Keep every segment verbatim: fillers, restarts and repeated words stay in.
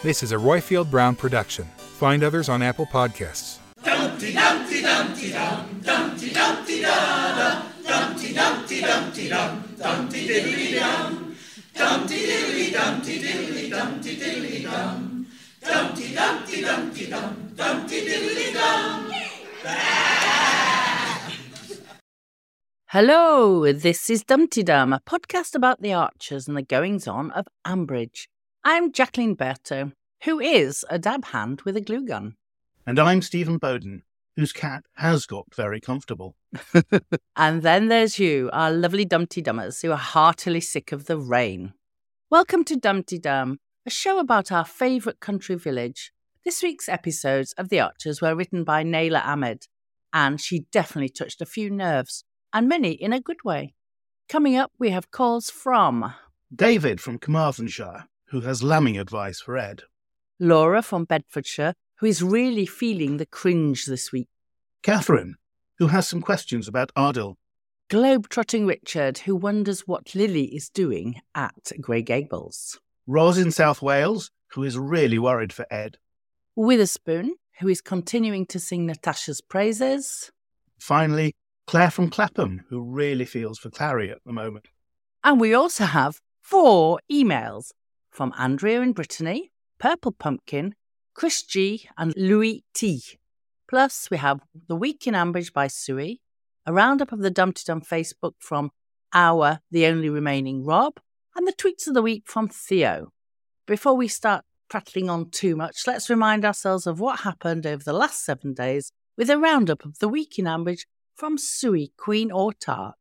This is a Royfield Brown production. Find others on Apple Podcasts. Dumteedum, dumteedum, dumteedum, dumteedum, dumteedum, dumteedum. Hello, this is Dumteedum, a podcast about the Archers and the goings-on of Ambridge. I'm Jacqueline Berto, who is a dab hand with a glue gun. And I'm Stephen Bowden, whose cat has got very comfortable. And then there's you, our lovely Dumteedummers, who are heartily sick of the rain. Welcome to Dumteedum, a show about our favourite country village. This week's episodes of The Archers were written by Naila Ahmed, and she definitely touched a few nerves, and many in a good way. Coming up, we have calls from David from Carmarthenshire, who has lambing advice for Ed. Laura from Bedfordshire, who is really feeling the cringe this week. Catherine, who has some questions about Adil. Globetrotting Richard, who wonders what Lily is doing at Grey Gables. Ros in South Wales, who is really worried for Ed. Witherspoon, who is continuing to sing Natasha's praises. Finally, Claire from Clapham, who really feels for Clarrie at the moment. And we also have four emails from Andrea and Brittany, Purple Pumpkin, Chris G and Louis T. Plus, we have The Week in Ambridge by Suey, a roundup of the Dumteedum Facebook from our The Only Remaining Rob, and the tweets of the week from Theo. Before we start prattling on too much, let's remind ourselves of what happened over the last seven days with a roundup of The Week in Ambridge from Suey Queen of Tart.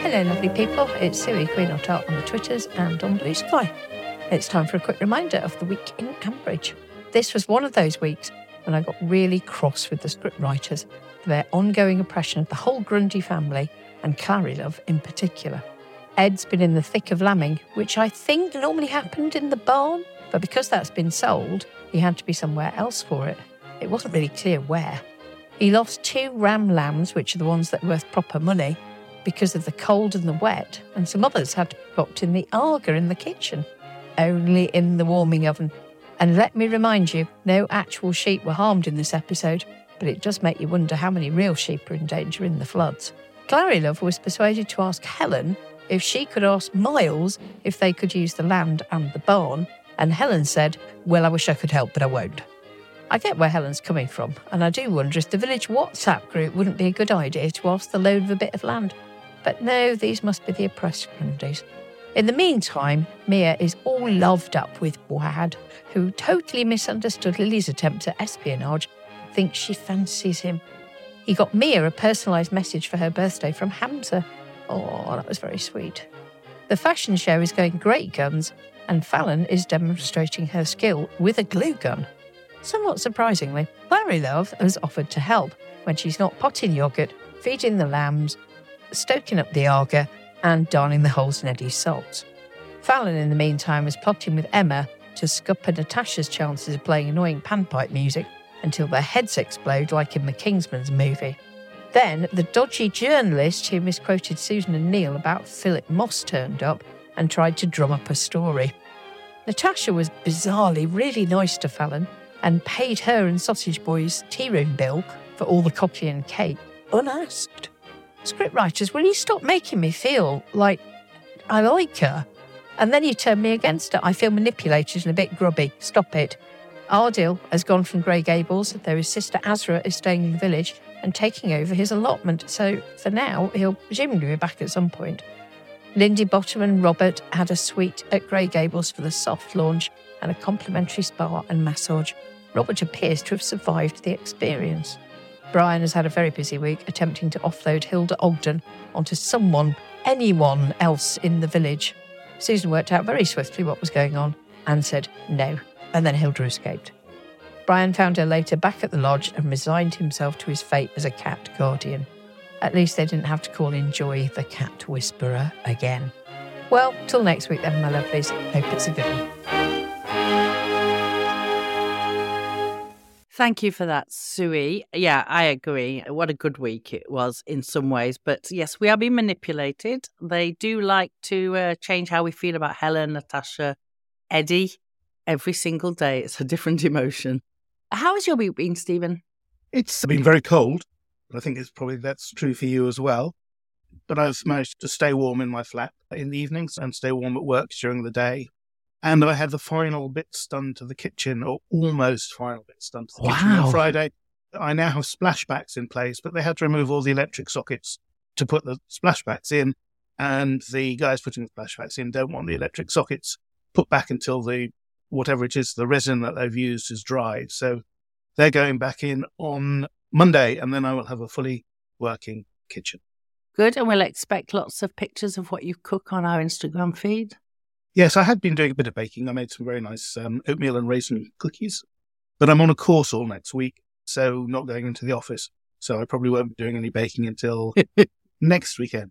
Hello lovely people, it's Suey Queen of Tart on the Twitters and on Blue Sky. It's time for a quick reminder of the week in Ambridge. This was one of those weeks when I got really cross with the script writers for their ongoing oppression of the whole Grundy family and Clarrie Love in particular. Ed's been in the thick of lambing, which I think normally happened in the barn, but because that's been sold, he had to be somewhere else for it. It wasn't really clear where. He lost two ram lambs, which are the ones that are worth proper money, because of the cold and the wet, and some others had to be popped in the Arga in the kitchen, only in the warming oven. And let me remind you, no actual sheep were harmed in this episode, but it does make you wonder how many real sheep are in danger in the floods. Clarrie Love was persuaded to ask Helen if she could ask Miles if they could use the land and the barn, and Helen said, well, I wish I could help, but I won't. I get where Helen's coming from, and I do wonder if the village WhatsApp group wouldn't be a good idea to ask the loan of a bit of land. But no, these must be the oppressed Grundys. In the meantime, Mia is all loved up with Wad, who totally misunderstood Lily's attempt at espionage, thinks she fancies him. He got Mia a personalised message for her birthday from Hamza. Oh, that was very sweet. The fashion show is going great guns, and Fallon is demonstrating her skill with a glue gun. Somewhat surprisingly, Larry Love has offered to help when she's not potting yoghurt, feeding the lambs, stoking up the Arga and darning the holes in Eddie's socks. Fallon, in the meantime, was plotting with Emma to scupper Natasha's chances of playing annoying panpipe music until their heads explode like in the Kingsman's movie. Then the dodgy journalist who misquoted Susan and Neil about Philip Moss turned up and tried to drum up a story. Natasha was bizarrely really nice to Fallon and paid her and Sausage Boy's tea room bill for all the coffee and cake unasked. scriptwriters, will you stop making me feel like I like her? And then you turn me against her. I feel manipulated and a bit grubby. Stop it. Adil has gone from Grey Gables, though his sister Azra is staying in the village and taking over his allotment. So for now, he'll presumably be back at some point. Lindy Bottom and Robert had a suite at Grey Gables for the soft launch and a complimentary spa and massage. Robert appears to have survived the experience. Brian has had a very busy week attempting to offload Hilda Ogden onto someone, anyone else in the village. Susan worked out very swiftly what was going on and said no, and then Hilda escaped. Brian found her later back at the lodge and resigned himself to his fate as a cat guardian. At least they didn't have to call in Joy the cat whisperer again. Well, till next week then, my lovelies. Hope it's a good one. Thank you for that, Suey. Yeah, I agree. What a good week it was in some ways. But yes, we are being manipulated. They do like to uh, change how we feel about Helen, Natasha, Eddie. Every single day, it's a different emotion. How has your week been, Stephen? It's been very cold. I think it's probably that's true for you as well. But I've managed to stay warm in my flat in the evenings and stay warm at work during the day. And I had the final bits done to the kitchen, or almost final bits done to the wow. kitchen on Friday. I now have splashbacks in place, but they had to remove all the electric sockets to put the splashbacks in. And the guys putting the splashbacks in don't want the electric sockets put back until the, whatever it is, the resin that they've used is dried. So they're going back in on Monday, and then I will have a fully working kitchen. Good, and we'll expect lots of pictures of what you cook on our Instagram feed. Yes, I had been doing a bit of baking. I made some very nice um, oatmeal and raisin cookies, but I'm on a course all next week, so not going into the office. So I probably won't be doing any baking until next weekend.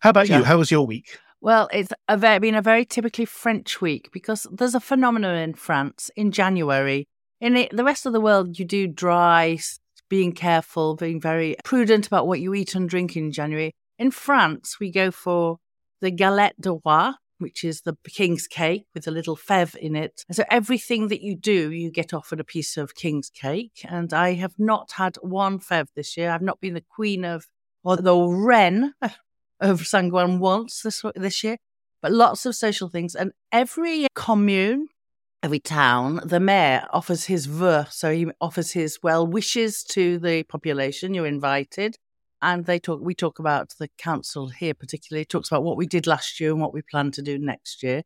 How about yeah. you? How was your week? Well, it's a very, been a very typically French week because there's a phenomenon in France in January. In the, the rest of the world, you do dry, being careful, being very prudent about what you eat and drink in January. In France, we go for the galette de roi, which is the king's cake with a little fève in it. And so everything that you do, you get offered a piece of king's cake. And I have not had one fève this year. I've not been the queen of, or the reine of Sanguin once this this year. But lots of social things. And every commune, every town, the mayor offers his vœu. So he offers his well wishes to the population. You're invited. And they talk. We talk about the council here particularly. Talks about what we did last year and what we plan to do next year.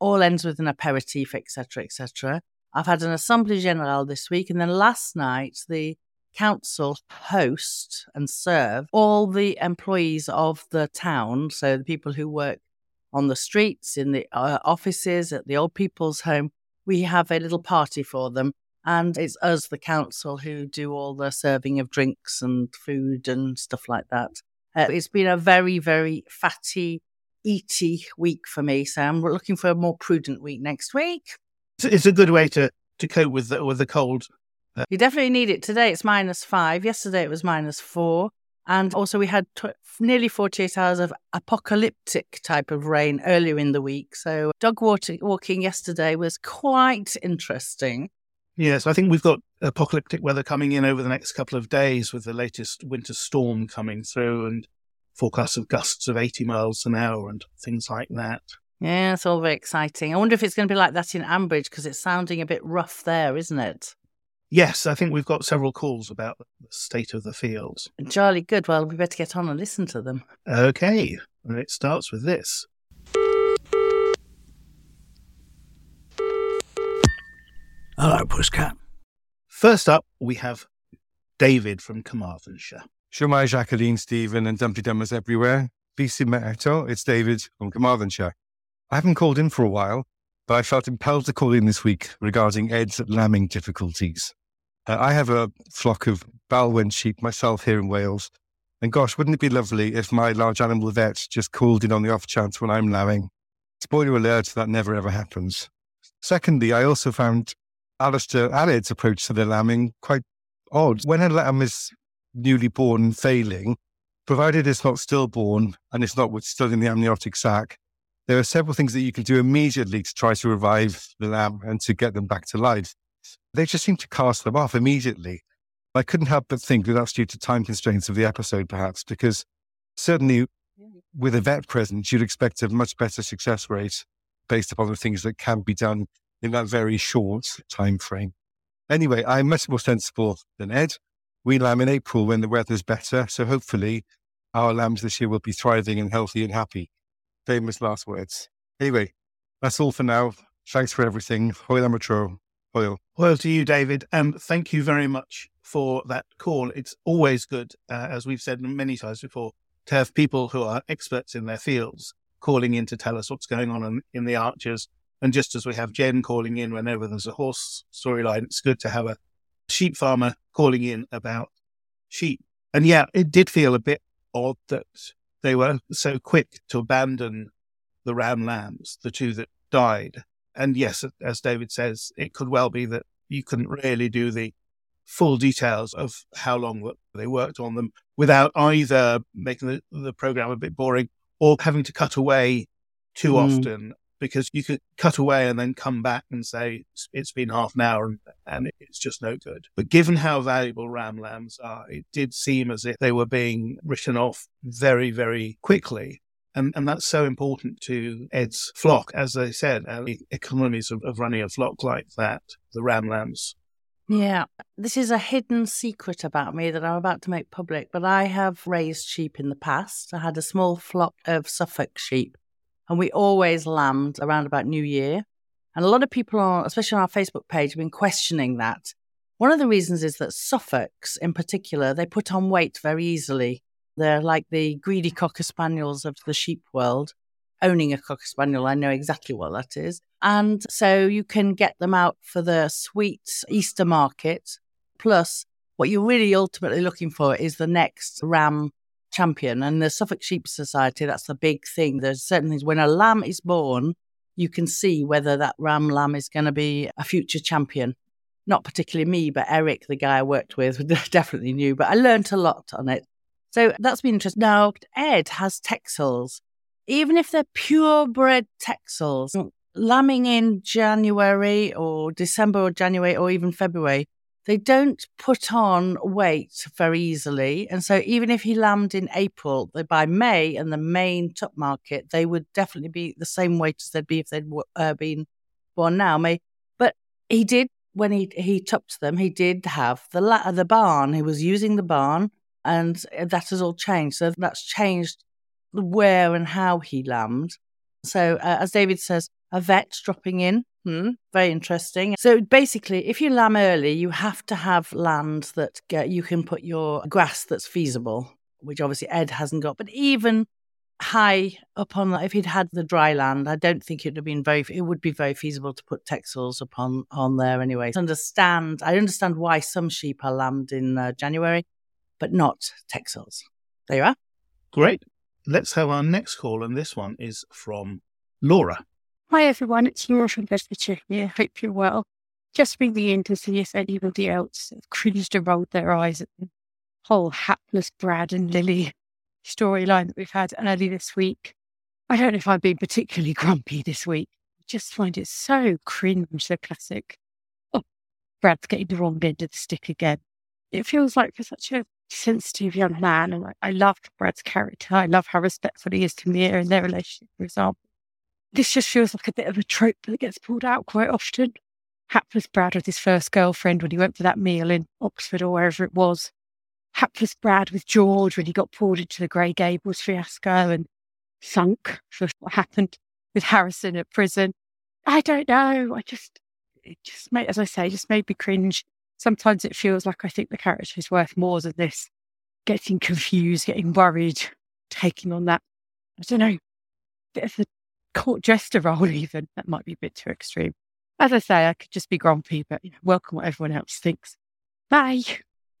All ends with an aperitif, et cetera, et cetera. I've had an Assemblée Générale this week, and then last night the council host and serve all the employees of the town. So the people who work on the streets, in the uh, offices, at the old people's home. We have a little party for them. And it's us, the council, who do all the serving of drinks and food and stuff like that. Uh, it's been a very, very fatty, eaty week for me. So I'm looking for a more prudent week next week. It's a good way to, to cope with the, with the cold. You definitely need it. Today it's minus five. Yesterday it was minus four. And also we had t- nearly forty-eight hours of apocalyptic type of rain earlier in the week. So dog water- walking yesterday was quite interesting. Yes, I think we've got apocalyptic weather coming in over the next couple of days with the latest winter storm coming through and forecasts of gusts of eighty miles an hour and things like that. Yeah, it's all very exciting. I wonder if it's going to be like that in Ambridge because it's sounding a bit rough there, isn't it? Yes, I think we've got several calls about the state of the fields. Jolly good. Well, we better get on and listen to them. Okay, and it starts with this. Hello, Pusscat. First up, we have David from Carmarthenshire. Shumai, Jacqueline, Stephen and Dumteedum is everywhere. B C Merto, it's David from Carmarthenshire. I haven't called in for a while, but I felt impelled to call in this week regarding Ed's lambing difficulties. Uh, I have a flock of Balwen sheep myself here in Wales, and gosh, wouldn't it be lovely if my large animal vet just called in on the off chance when I'm lambing? Spoiler alert, that never ever happens. Secondly, I also found Alistair Allard's approach to the lambing quite odd. When a lamb is newly born and failing, provided it's not stillborn and it's not still in the amniotic sac, there are several things that you can do immediately to try to revive the lamb and to get them back to life. They just seem to cast them off immediately. I couldn't help but think that that's due to time constraints of the episode, perhaps, because certainly with a vet present, you'd expect a much better success rate based upon the things that can be done in that very short time frame. Anyway, I'm much more sensible than Ed. We lamb in April when the weather's better, so hopefully our lambs this year will be thriving and healthy and happy. Famous last words. Anyway, that's all for now. Thanks for everything. Hoil amatro. Hoil. Hoil to you, David. Um, thank you very much for that call. It's always good, uh, as we've said many times before, to have people who are experts in their fields calling in to tell us what's going on in, in the Archers. And just as we have Jen calling in whenever there's a horse storyline, it's good to have a sheep farmer calling in about sheep. And yeah, it did feel a bit odd that they were so quick to abandon the ram lambs, the two that died. And yes, as David says, it could well be that you couldn't really do the full details of how long they worked on them without either making the, the program a bit boring or having to cut away too mm. often, because you could cut away and then come back and say, it's, it's been half an hour and, and it's just no good. But given how valuable ram lambs are, it did seem as if they were being written off very, very quickly. And, and that's so important to Ed's flock, as they said, and the economies of, of running a flock like that, the ram lambs. Yeah, this is a hidden secret about me that I'm about to make public, but I have raised sheep in the past. I had a small flock of Suffolk sheep, and we always lambed around about New Year. And a lot of people, on, especially on our Facebook page, have been questioning that. One of the reasons is that Suffolks in particular, they put on weight very easily. They're like the greedy Cocker Spaniels of the sheep world. Owning a Cocker Spaniel, I know exactly what that is. And so you can get them out for the sweet Easter market. Plus, what you're really ultimately looking for is the next ram champion. And the Suffolk Sheep Society, that's the big thing. There's certain things. When a lamb is born, you can see whether that ram lamb is going to be a future champion. Not particularly me, but Eric, the guy I worked with, definitely knew. But I learned a lot on it. So that's been interesting. Now, Ed has Texels. Even if they're purebred Texels, lambing in January or December or January or even February, they don't put on weight very easily. And so even if he lambed in April, by May and the main tup market, they would definitely be the same weight as they'd be if they'd uh, been born now. But he did, when he, he tupped them, he did have the, la- the barn. He was using the barn, and that has all changed. So that's changed where and how he lambed. So uh, as David says, a vet dropping in, hmm, very interesting. So basically, if you lamb early, you have to have land that get, you can put your grass that's feasible, which obviously Ed hasn't got. But even high upon that, if he'd had the dry land, I don't think it would have been very, it would be very feasible to put Texels upon on there anyway. I understand, I understand why some sheep are lambed in uh, January, but not Texels. There you are. Great. Let's have our next call, and this one is from Laura. Hi everyone, it's Laura from Bedfordshire here. Hope you're well. Just ringing in to see if anybody else cringed and rolled their eyes at the whole hapless Brad and Lily storyline that we've had early this week. I don't know if I've been particularly grumpy this week. I just find it so cringe, the classic. Oh, Brad's getting the wrong end of the stick again. It feels like for such a sensitive young man, and I, I love Brad's character. I love how respectful he is to Mia and their relationship, for example. This just feels like a bit of a trope that gets pulled out quite often. Hapless Brad with his first girlfriend when he went for that meal in Oxford or wherever it was. Hapless Brad with George when he got pulled into the Grey Gables fiasco and sunk for what happened with Harrison at prison. I don't know. I just, it just made, as I say, just made me cringe. Sometimes it feels like I think the character is worth more than this. Getting confused, getting worried, taking on that, I don't know, bit of the court jester role even. That might be a bit too extreme. As I say, I could just be grumpy, but you know, welcome what everyone else thinks. Bye.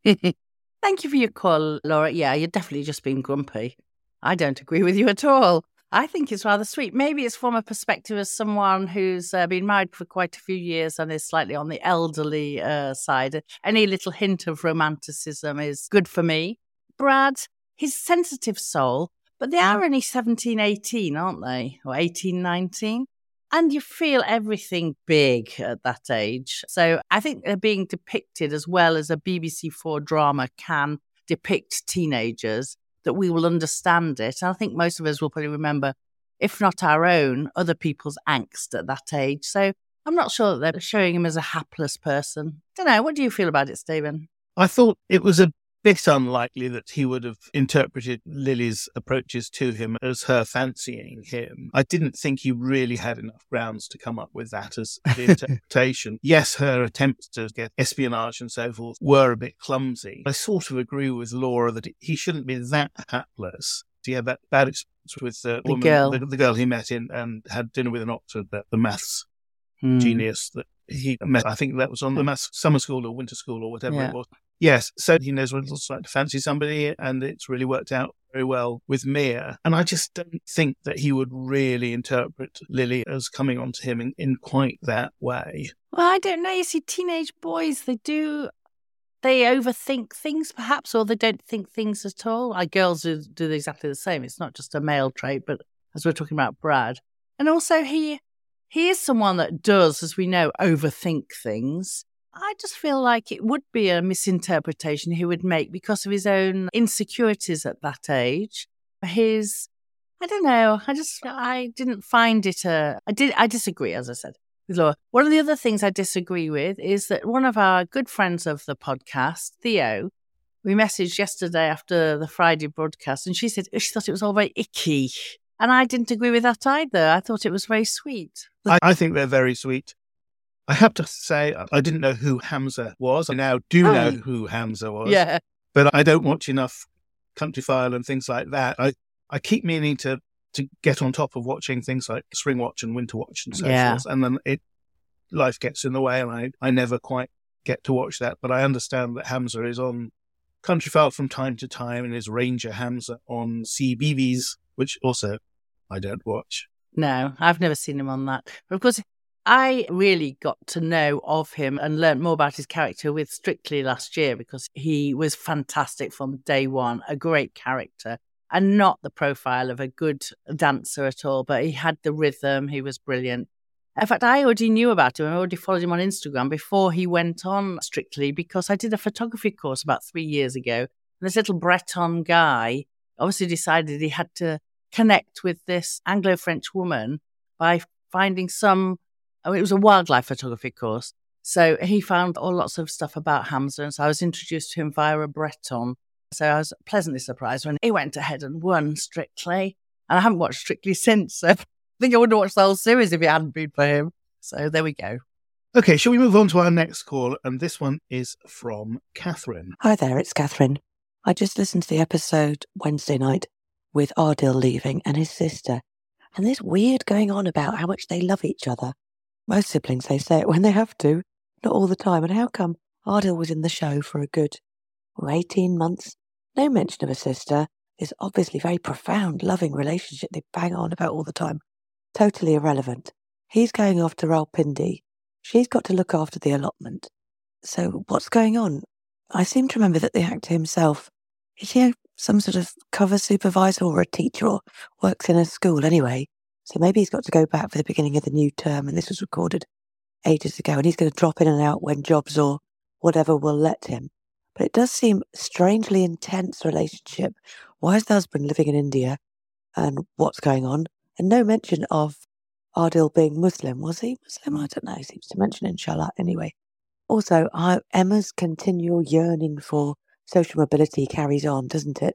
Thank you for your call, Laura. Yeah, you're definitely just being grumpy. I don't agree with you at all. I think it's rather sweet. Maybe it's from a perspective of someone who's uh, been married for quite a few years and is slightly on the elderly uh, side. Any little hint of romanticism is good for me. Brad, his sensitive soul, but they are only seventeen, eighteen, aren't they? Or eighteen, nineteen. And you feel everything big at that age. So I think they're being depicted as well as a B B C four drama can depict teenagers. that we will understand it. And I think most of us will probably remember, if not our own, other people's angst at that age. So I'm not sure that they're showing him as a hapless person. I don't know. What do you feel about it, Stephen? I thought it was a bit unlikely that he would have interpreted Lily's approaches to him as her fancying him. I didn't think he really had enough grounds to come up with that as the interpretation. Yes, her attempts to get espionage and so forth were a bit clumsy. I sort of agree with Laura that he shouldn't be that hapless. He had that bad experience with the, the woman, girl. The, the girl he met in and had dinner with in Oxford, the, the maths hmm. genius that he met. I think that was on the maths summer school or winter school or whatever yeah. it was. Yes, so he knows what it's like to fancy somebody, and it's really worked out very well with Mia. And I just don't think that he would really interpret Lily as coming onto him in, in quite that way. Well, I don't know. You see, teenage boys, they do... They overthink things, perhaps, or they don't think things at all. Like girls do, do exactly the same. It's not just a male trait, but as we're talking about Brad. And also, he he is someone that does, as we know, overthink things. I just feel like it would be a misinterpretation he would make because of his own insecurities at that age. His, I don't know, I just, I didn't find it a, I did, I disagree, as I said. With Laura. One of the other things I disagree with is that one of our good friends of the podcast, Theo, we messaged yesterday after the Friday broadcast, and she said she thought it was all very icky. And I didn't agree with that either. I thought it was very sweet. I, I think they're very sweet. I have to say, I didn't know who Hamza was. I now do oh. know who Hamza was. Yeah. But I don't watch enough Countryfile and things like that. I, I keep meaning to to get on top of watching things like Spring Watch and Winter Watch and so yeah. forth. And then it life gets in the way and I, I never quite get to watch that. But I understand that Hamza is on Countryfile from time to time and is Ranger Hamza on C B B S, which also I don't watch. No, I've never seen him on that. But of course, I really got to know of him and learnt more about his character with Strictly last year because he was fantastic from day one, a great character. And not the profile of a good dancer at all, but he had the rhythm. He was brilliant. In fact, I already knew about him. I already followed him on Instagram before he went on Strictly because I did a photography course about three years ago. And this little Breton guy obviously decided he had to connect with this Anglo-French woman by finding some, I mean, it was a wildlife photography course. So he found all lots of stuff about Hamza. And so I was introduced to him via a Breton. So I was pleasantly surprised when he went ahead and won Strictly. And I haven't watched Strictly since. So I think I would have watched the whole series if it hadn't been for him. So there we go. Okay, shall we move on to our next call? And this one is from Catherine. Hi there, it's Catherine. I just listened to the episode Wednesday night with Adil leaving and his sister. And there's weird going on about how much they love each other. Most siblings, they say it when they have to, not all the time. And how come Adil was in the show for a good... or eighteen months, no mention of a sister, this obviously very profound, loving relationship they bang on about all the time. Totally irrelevant. He's going off to Rawalpindi. She's got to look after the allotment. So what's going on? I seem to remember that the actor himself, is he some sort of cover supervisor or a teacher or works in a school anyway? So maybe he's got to go back for the beginning of the new term and this was recorded ages ago and he's going to drop in and out when jobs or whatever will let him. But it does seem strangely intense relationship. Why is the husband living in India and what's going on? And no mention of Adil being Muslim. Was he Muslim? I don't know. He seems to mention inshallah anyway. Also, I, Emma's continual yearning for social mobility carries on, doesn't it?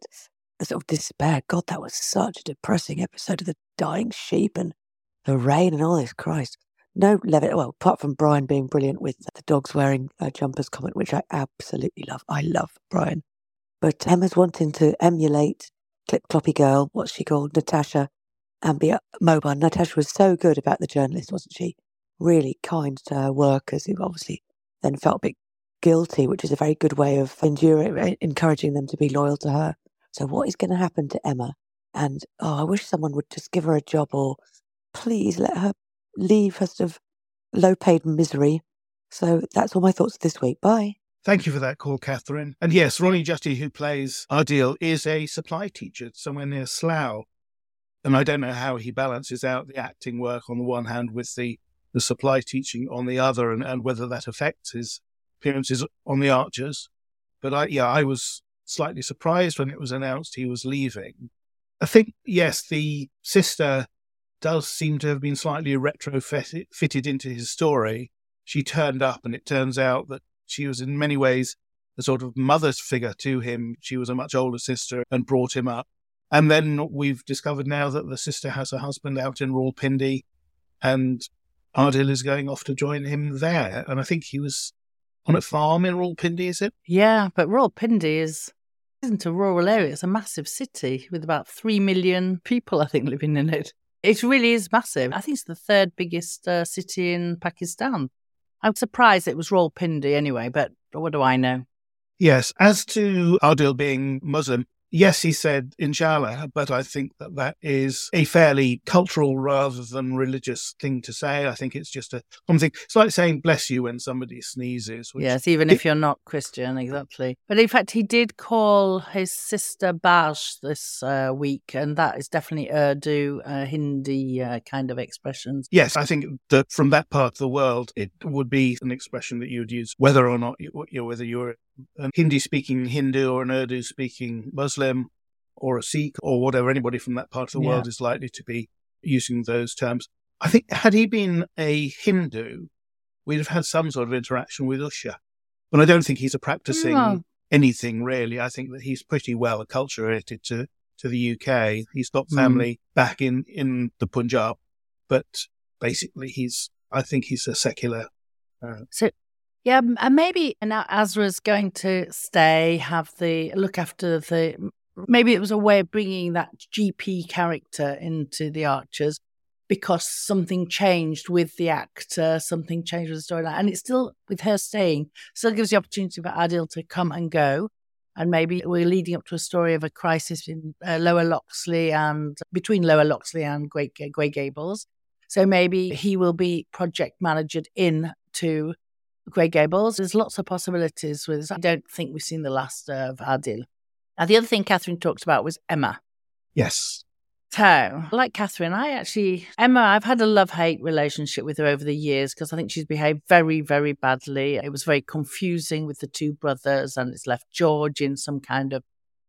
A sort of despair. God, that was such a depressing episode of the dying sheep and the rain and all this. Christ. No levity, well, apart from Brian being brilliant with the dogs wearing uh, jumpers comment, which I absolutely love. I love Brian. But Emma's wanting to emulate Clip-Cloppy Girl, what's she called, Natasha, and be mobile. Natasha was so good about the journalist, wasn't she? Really kind to her workers, who obviously then felt a bit guilty, which is a very good way of enduring, encouraging them to be loyal to her. So what is going to happen to Emma? And, oh, I wish someone would just give her a job or please let her leave her sort of low-paid misery. So that's all my thoughts this week. Bye. Thank you for that call, Catherine. And yes, Ronnie Jutty, who plays Adil, is a supply teacher somewhere near Slough. And I don't know how he balances out the acting work on the one hand with the, the supply teaching on the other and, and whether that affects his appearances on The Archers. But I, yeah, I was slightly surprised when it was announced he was leaving. I think, yes, the sister does seem to have been slightly retrofitted into his story. She turned up, and it turns out that she was in many ways a sort of mother's figure to him. She was a much older sister and brought him up. And then we've discovered now that the sister has a husband out in Rawalpindi, and Adil is going off to join him there. And I think he was on a farm in Rawalpindi, is it? Yeah, but Rawalpindi is, isn't a rural area. It's a massive city with about three million people, I think, living in it. It really is massive. I think it's the third biggest uh, city in Pakistan. I'm surprised it was Rawalpindi anyway, but what do I know? Yes, as to Adil being Muslim, yes, he said, inshallah, but I think that that is a fairly cultural rather than religious thing to say. I think it's just a common thing. It's like saying bless you when somebody sneezes. Which yes, even it, if you're not Christian, exactly. But in fact, he did call his sister Baj this uh, week, and that is definitely Urdu, uh, Hindi uh, kind of expressions. Yes, I think that from that part of the world, it would be an expression that you would use whether or not you, you know, whether you're a Hindi-speaking Hindu or an Urdu-speaking Muslim or a Sikh or whatever, anybody from that part of the yeah. world is likely to be using those terms. I think had he been a Hindu, we'd have had some sort of interaction with Usha. But I don't think he's a practicing no. anything, really. I think that he's pretty well acculturated to, to the U K. He's got family mm. back in, in the Punjab, but basically he's, I think he's a secular. Uh, so Yeah, and maybe now Azra's going to stay, have the look after the. Maybe it was a way of bringing that G P character into The Archers because something changed with the actor, something changed with the storyline. And it's still, with her staying, still gives the opportunity for Adil to come and go. And maybe we're leading up to a story of a crisis in uh, Lower Loxley and between Lower Loxley and Grey, Grey Gables. So maybe he will be project managered in to Grey Gables. There's lots of possibilities with this. I don't think we've seen the last of Adil. Now, the other thing Catherine talked about was Emma. Yes. So, like Catherine, I actually, Emma, I've had a love-hate relationship with her over the years because I think she's behaved very, very badly. It was very confusing with the two brothers and it's left George in some kind of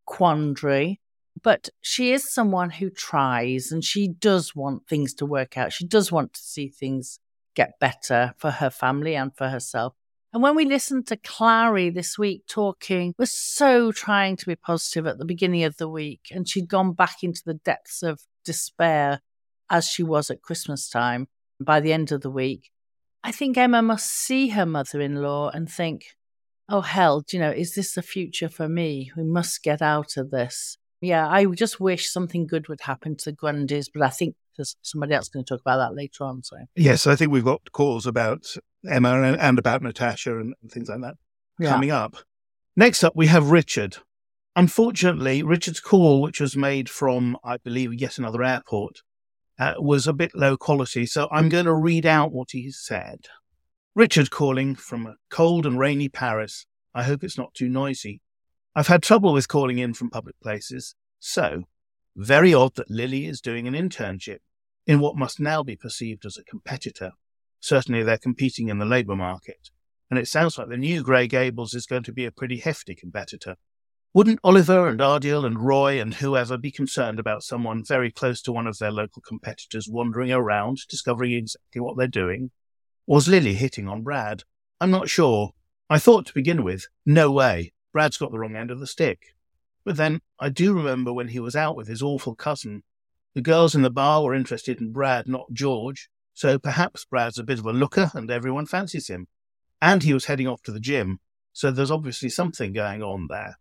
quandary. But she is someone who tries and she does want things to work out. She does want to see things get better for her family and for herself. And when we listened to Clarrie this week talking, was so trying to be positive at the beginning of the week, and she'd gone back into the depths of despair as she was at Christmas time by the end of the week. I think Emma must see her mother-in-law and think, oh hell, you know, is this the future for me? We must get out of this. Yeah, I just wish something good would happen to the Grundys, but I think there's somebody else going to talk about that later on. So yes, I think we've got calls about Emma and, and about Natasha and things like that yeah. coming up. Next up, we have Richard. Unfortunately, Richard's call, which was made from, I believe, yet another airport, uh, was a bit low quality. So I'm going to read out what he said. Richard calling from a cold and rainy Paris. I hope it's not too noisy. I've had trouble with calling in from public places, so very odd that Lily is doing an internship in what must now be perceived as a competitor. Certainly they're competing in the labour market, and it sounds like the new Grey Gables is going to be a pretty hefty competitor. Wouldn't Oliver and Adil and Roy and whoever be concerned about someone very close to one of their local competitors wandering around, discovering exactly what they're doing? Was Lily hitting on Brad? I'm not sure. I thought to begin with, no way, Brad's got the wrong end of the stick. But then, I do remember when he was out with his awful cousin, the girls in the bar were interested in Brad, not George, so perhaps Brad's a bit of a looker and everyone fancies him. And he was heading off to the gym, so there's obviously something going on there.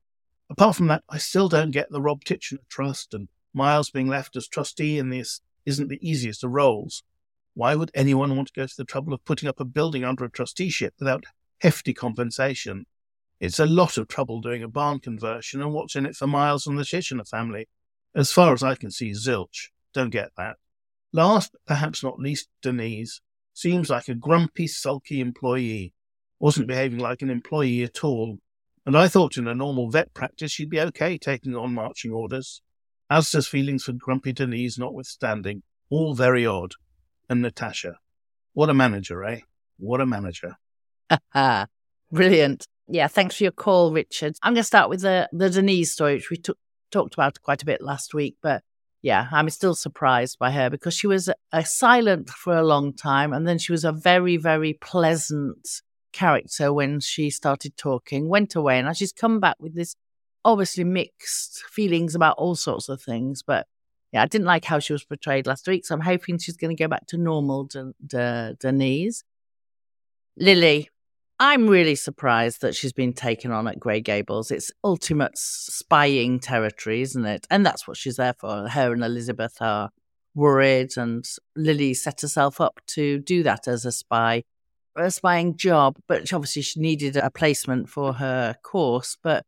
Apart from that, I still don't get the Rob Titchener Trust, and Miles being left as trustee in this isn't the easiest of roles. Why would anyone want to go to the trouble of putting up a building under a trusteeship without hefty compensation? It's a lot of trouble doing a barn conversion, and what's in it for Miles and the Titchener family? As far as I can see, zilch. Don't get that. Last, but perhaps not least, Denise seems like a grumpy, sulky employee. Wasn't behaving like an employee at all. And I thought in a normal vet practice she'd be okay taking on marching orders. As does feelings for grumpy Denise notwithstanding. All very odd. And Natasha. What a manager, eh? What a manager. Ha ha. Brilliant. Yeah, thanks for your call, Richard. I'm going to start with the, the Denise story, which we t- talked about quite a bit last week. But yeah, I'm still surprised by her because she was a, a silent for a long time. And then she was a very, very pleasant character when she started talking, went away. And she's come back with this obviously mixed feelings about all sorts of things. But yeah, I didn't like how she was portrayed last week. So I'm hoping she's going to go back to normal De- De- Denise. Lily, I'm really surprised that she's been taken on at Grey Gables. It's ultimate spying territory, isn't it? And that's what she's there for. Her and Elizabeth are worried, and Lily set herself up to do that as a spy, a spying job. But obviously she needed a placement for her course. But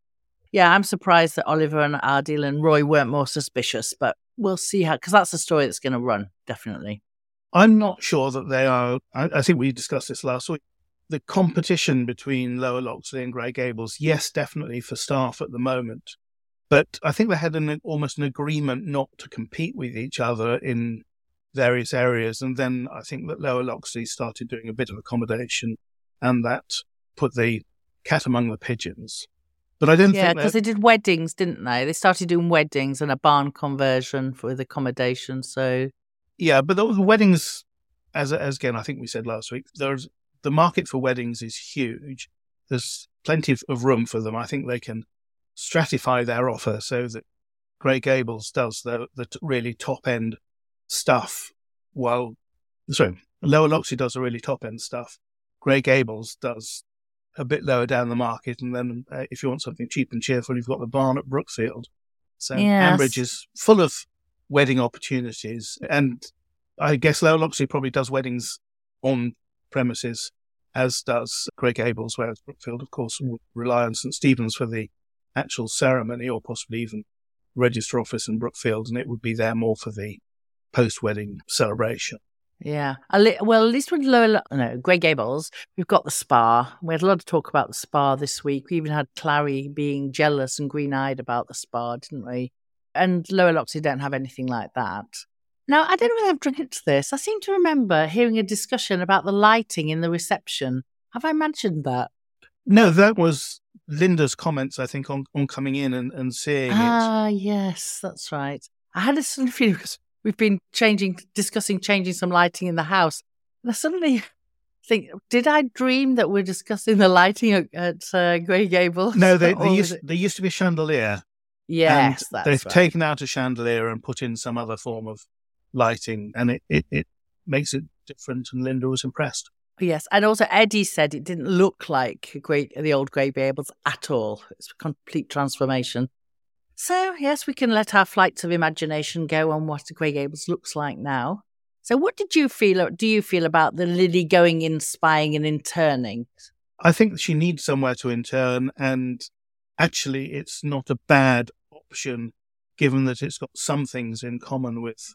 yeah, I'm surprised that Oliver and Adil and Roy weren't more suspicious. But we'll see how, because that's a story that's going to run, definitely. I'm not sure that they are. I, I think we discussed this last week. The competition between Lower Loxley and Grey Gables, yes, definitely for staff at the moment. But I think they had an almost an agreement not to compete with each other in various areas. And then I think that Lower Loxley started doing a bit of accommodation, and that put the cat among the pigeons. But I didn't yeah, think Yeah, because they did weddings, didn't they? They started doing weddings and a barn conversion for the accommodation, so... Yeah, but those weddings, as, as again, I think we said last week, there's the market for weddings is huge. There's plenty of room for them. I think they can stratify their offer so that Grey Gables does the, the really top-end stuff while... Sorry, Lower Loxley does the really top-end stuff. Grey Gables does a bit lower down the market, and then uh, if you want something cheap and cheerful, you've got the barn at Brookfield. So yes. Ambridge is full of wedding opportunities, and I guess Lower Loxley probably does weddings on premises, as does Grey Gables, whereas Brookfield, of course, would rely on St Stephen's for the actual ceremony, or possibly even register office in Brookfield, and it would be there more for the post-wedding celebration. Yeah. Well, at least with Lower, no, Grey Gables, we've got the spa. We had a lot of talk about the spa this week. We even had Clarrie being jealous and green-eyed about the spa, didn't we? And Lower Loxley don't have anything like that. Now, I don't know whether I've driven into this. I seem to remember hearing a discussion about the lighting in the reception. Have I mentioned that? No, that was Linda's comments, I think, on, on coming in and, and seeing ah, it. Ah, yes, that's right. I had a sudden feeling because we've been changing, discussing changing some lighting in the house. And I suddenly think, did I dream that we're discussing the lighting at, at uh, Grey Gables? No, they, they, used, there used to be a chandelier. Yes, that's they've right. taken out a chandelier and put in some other form of lighting, and it, it, it makes it different, and Linda was impressed. Yes, and also Eddie said it didn't look like great, the old Grey Gables at all. It's a complete transformation. So, yes, we can let our flights of imagination go on what Grey Gables looks like now. So what did you feel, or do you feel about the Lily going in, spying and interning? I think she needs somewhere to intern, and actually it's not a bad option given that it's got some things in common with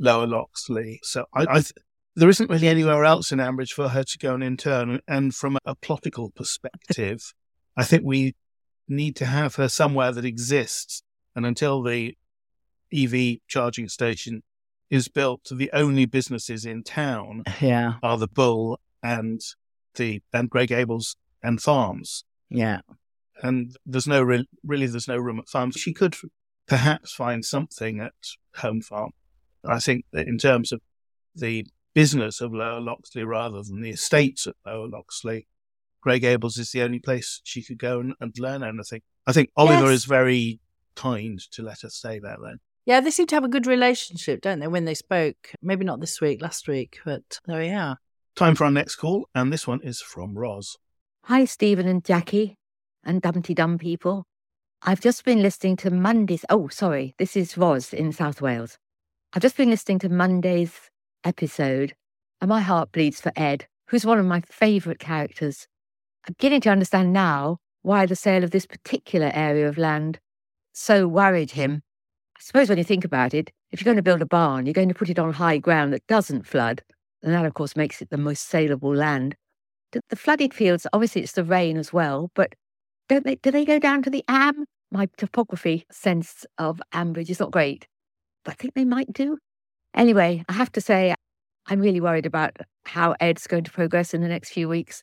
Lower Loxley. So I, I th- there isn't really anywhere else in Ambridge for her to go and intern. And from a, a plotical perspective, I think we need to have her somewhere that exists. And until the E V charging station is built, the only businesses in town yeah. are the Bull and the and Grey Gables and Farms. Yeah. And there's no re- really there's no room at Farms. She could perhaps find something at Home Farm. I think that in terms of the business of Lower Loxley rather than the estates at Lower Loxley, Grey Gables is the only place she could go and, and learn anything. I think Oliver yes. is very kind to let her stay there then. Yeah, they seem to have a good relationship, don't they, when they spoke? Maybe not this week, last week, but there we are. Time for our next call, and this one is from Roz. Hi, Stephen and Jackie. And Dumteedum people. I've just been listening to Monday's... Oh, sorry, this is Roz in South Wales. I've just been listening to Monday's episode, and my heart bleeds for Ed, who's one of my favourite characters. I'm beginning to understand now why the sale of this particular area of land so worried him. I suppose when you think about it, if you're going to build a barn, you're going to put it on high ground that doesn't flood, and that, of course, makes it the most saleable land. The flooded fields, obviously it's the rain as well, but Don't they, do they go down to the Am? My topography sense of Ambridge is not great, but I think they might do. Anyway, I have to say, I'm really worried about how Ed's going to progress in the next few weeks.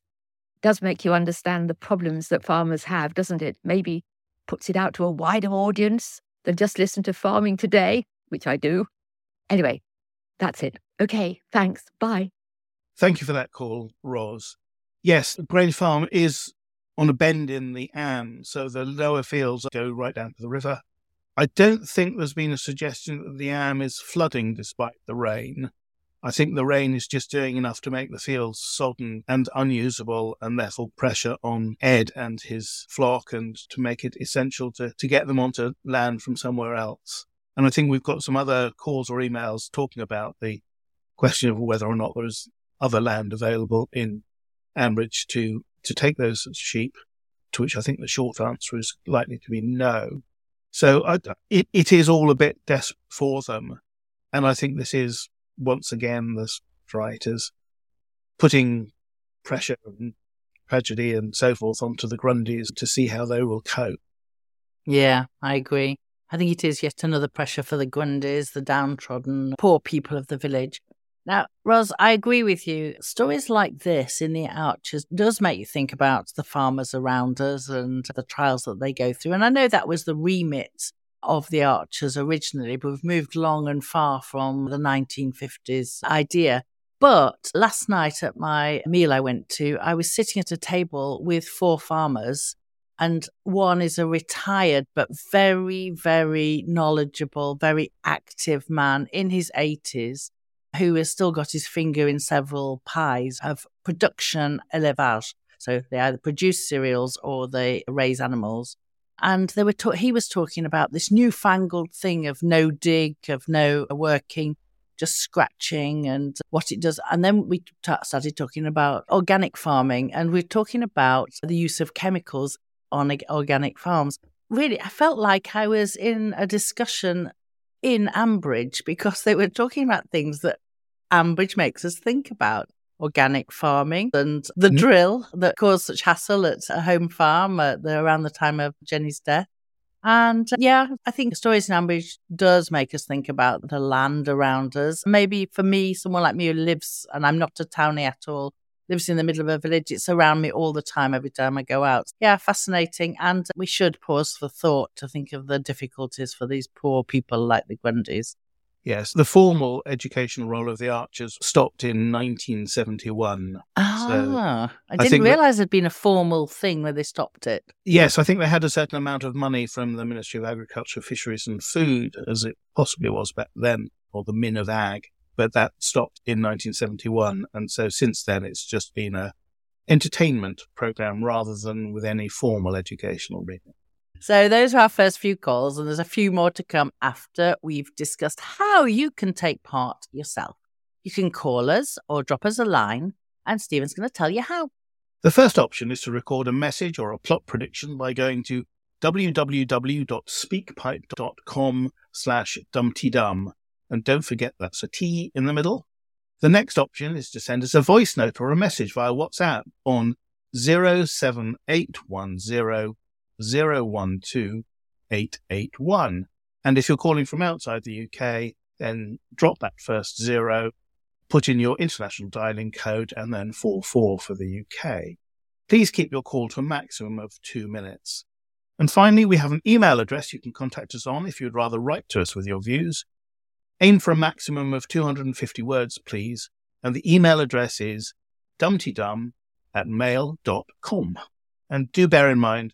does make you understand the problems that farmers have, doesn't it? Maybe puts it out to a wider audience than just listen to Farming Today, which I do. Anyway, that's it. Okay, thanks. Bye. Thank you for that call, Roz. Yes, Grain Farm is on a bend in the Am, so the lower fields go right down to the river. I don't think there's been a suggestion that the Am is flooding despite the rain. I think the rain is just doing enough to make the fields sodden and unusable, and therefore pressure on Ed and his flock, and to make it essential to, to get them onto land from somewhere else. And I think we've got some other calls or emails talking about the question of whether or not there is other land available in Ambridge to, to take those sheep, to which I think the short answer is likely to be no. So I, it, it is all a bit desperate for them. And I think this is, once again, the writers putting pressure and tragedy and so forth onto the Grundys to see how they will cope. Yeah, I agree. I think it is yet another pressure for the Grundys, the downtrodden, poor people of the village. Now, Roz, I agree with you. Stories like this in The Archers does make you think about the farmers around us and the trials that they go through. And I know that was the remit of The Archers originally, but we've moved long and far from the nineteen fifties idea. But last night at my meal I went to, I was sitting at a table with four farmers, and one is a retired but very, very knowledgeable, very active man in his eighties, who has still got his finger in several pies of production élevage. So they either produce cereals or they raise animals. And they were ta- he was talking about this newfangled thing of no dig, of no working, just scratching and what it does. And then we t- started talking about organic farming, and we're talking about the use of chemicals on organic farms. Really, I felt like I was in a discussion in Ambridge, because they were talking about things that Ambridge makes us think about. Organic farming and the mm. drill that caused such hassle at a home farm at the, around the time of Jenny's death. And uh, yeah, I think Stories in Ambridge does make us think about the land around us. Maybe for me, someone like me who lives, and I'm not a townie at all, lives in the middle of a village, it's around me all the time, every time I go out. Yeah, fascinating. And we should pause for thought to think of the difficulties for these poor people like the Grundys. Yes, the formal educational role of The Archers stopped in nineteen seventy-one. Ah, so I didn't realise there'd been a formal thing where they stopped it. Yes, I think they had a certain amount of money from the Ministry of Agriculture, Fisheries and Food, as it possibly was back then, or the Min of Ag, but that stopped in nineteen seventy-one. And so since then, it's just been a entertainment programme rather than with any formal educational reading. So those are our first few calls, and there's a few more to come after we've discussed how you can take part yourself. You can call us or drop us a line, and Stephen's going to tell you how. The first option is to record a message or a plot prediction by going to www.speakpipe.com slash dumteedum. And don't forget, that's a T in the middle. The next option is to send us a voice note or a message via WhatsApp on zero seven eight one zero zero one two eight eight one. And if you're calling from outside the U K, then drop that first zero, put in your international dialing code, and then four four for the U K. Please keep your call to a maximum of two minutes. And finally, we have an email address you can contact us on if you'd rather write to us with your views. Aim for a maximum of two hundred fifty words, please. And the email address is dumteedum at mail dot com. And do bear in mind,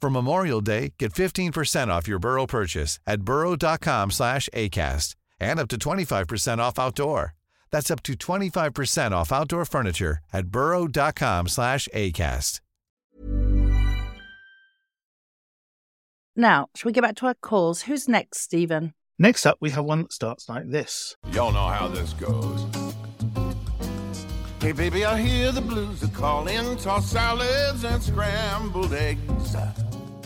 For Memorial Day, get fifteen percent off your Burrow purchase at burrow dot com slash acast, and up to twenty-five percent off outdoor. That's up to twenty-five percent off outdoor furniture at burrow dot com slash acast. Now, shall we get back to our calls? Who's next, Stephen? Next up, we have one that starts like this. Y'all know how this goes. Hey, baby, I hear the blues are calling, toss salads and scrambled eggs.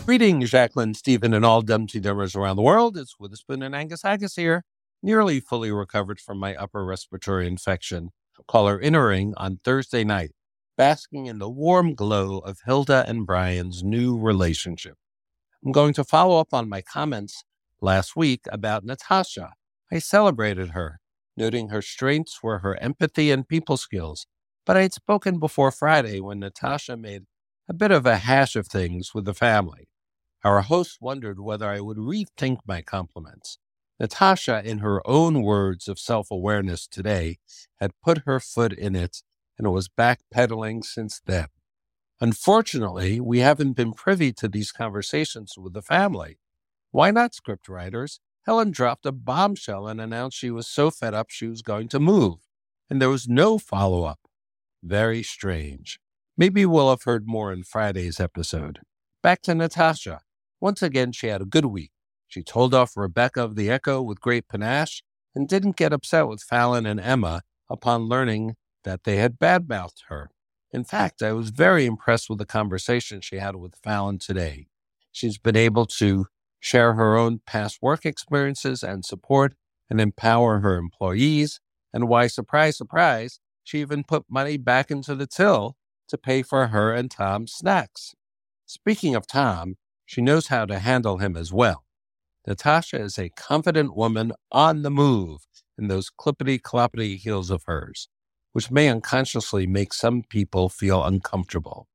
Greetings, Jacqueline, Stephen, and all Dumteedumers around the world. It's Witherspoon and Angus Haggis here, nearly fully recovered from my upper respiratory infection. Caller entering on Thursday night, basking in the warm glow of Hilda and Brian's new relationship. I'm going to follow up on my comments last week about Natasha. I celebrated her, noting her strengths were her empathy and people skills. But I had spoken before Friday when Natasha made a bit of a hash of things with the family. Our host wondered whether I would rethink my compliments. Natasha, in her own words of self-awareness today, had put her foot in it and was backpedaling since then. Unfortunately, we haven't been privy to these conversations with the family. Why not, script writers? Helen dropped a bombshell and announced she was so fed up she was going to move, and there was no follow-up. Very strange. Maybe we'll have heard more in Friday's episode. Back to Natasha. Once again, she had a good week. She told off Rebecca of the Echo with great panache and didn't get upset with Fallon and Emma upon learning that they had badmouthed her. In fact, I was very impressed with the conversation she had with Fallon today. She's been able to share her own past work experiences and support and empower her employees, and why, surprise, surprise, she even put money back into the till to pay for her and Tom's snacks. Speaking of Tom, she knows how to handle him as well. Natasha is a confident woman on the move in those clippity-cloppity heels of hers, which may unconsciously make some people feel uncomfortable.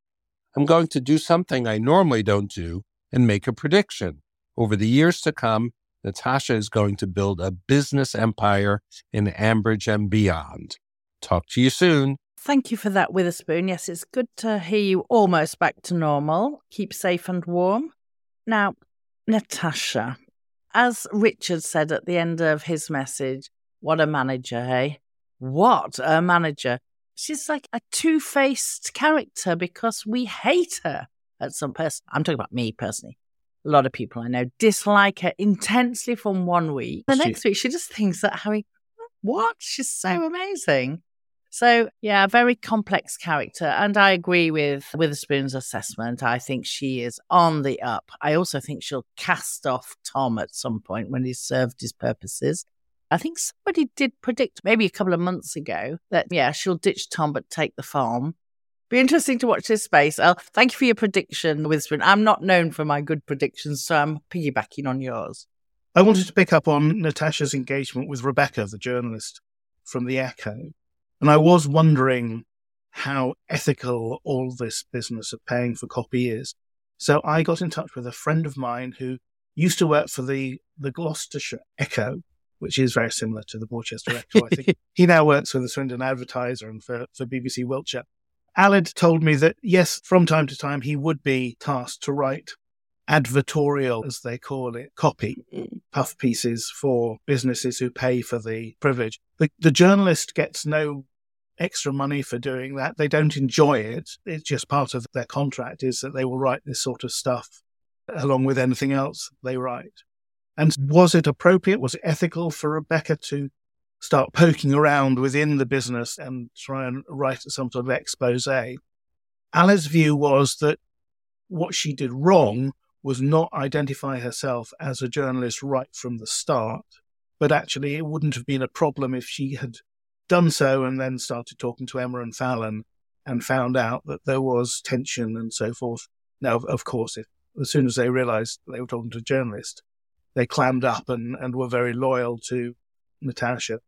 I'm going to do something I normally don't do and make a prediction. Over the years to come, Natasha is going to build a business empire in Ambridge and beyond. Talk to you soon. Thank you for that, Witherspoon. Yes, it's good to hear you almost back to normal. Keep safe and warm. Now, Natasha, as Richard said at the end of his message, what a manager, hey? What a manager. She's like a two-faced character because we hate her at some person. I'm talking about me personally. A lot of people I know dislike her intensely from one week. The she, next week, she just thinks that how what? She's so amazing. So, yeah, very complex character. And I agree with Witherspoon's assessment. I think she is on the up. I also think she'll cast off Tom at some point when he's served his purposes. I think somebody did predict maybe a couple of months ago that, yeah, she'll ditch Tom but take the farm. Be interesting to watch this space. Uh, thank you for your prediction, Witherspoon. I'm not known for my good predictions, so I'm piggybacking on yours. I wanted to pick up on Natasha's engagement with Rebecca, the journalist from The Echo. And I was wondering how ethical all this business of paying for copy is. So I got in touch with a friend of mine who used to work for the, the Gloucestershire Echo, which is very similar to the Borchester Echo, I think. He now works for the Swindon Advertiser and for, for B B C Wiltshire. Aled told me that, yes, from time to time, he would be tasked to write advertorial, as they call it, copy, puff pieces for businesses who pay for the privilege. The, the journalist gets no extra money for doing that. They don't enjoy it. It's just part of their contract is that they will write this sort of stuff along with anything else they write. And was it appropriate, was it ethical for Rebecca to start poking around within the business and try and write some sort of expose? Alice's view was that what she did wrong was not identify herself as a journalist right from the start, but actually it wouldn't have been a problem if she had done so and then started talking to Emma and Fallon and found out that there was tension and so forth. Now, of course, if, as soon as they realised they were talking to a journalist, they clammed up and, and were very loyal to Natasha,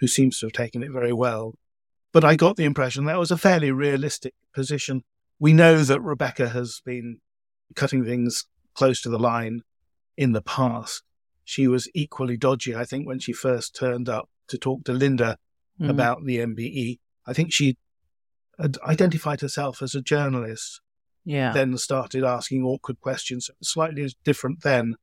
who seems to have taken it very well. But I got the impression that was a fairly realistic position. We know that Rebecca has been cutting things close to the line in the past. She was equally dodgy, I think, when she first turned up to talk to Linda mm. about the M B E. I think she had identified herself as a journalist, yeah. then started asking awkward questions. Slightly different then,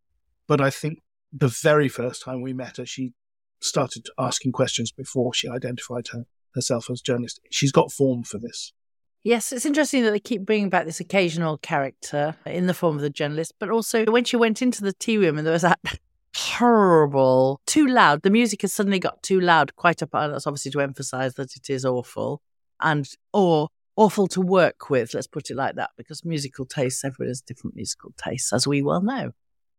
but I think the very first time we met her, she started asking questions before she identified her, herself as a journalist. She's got form for this. Yes, it's interesting that they keep bringing back this occasional character in the form of the journalist, but also when she went into the tea room and there was that horrible, too loud. The music has suddenly got too loud, quite a part. That's obviously to emphasise that it is awful and or awful to work with, let's put it like that, because musical tastes, everyone has different musical tastes, as we well know.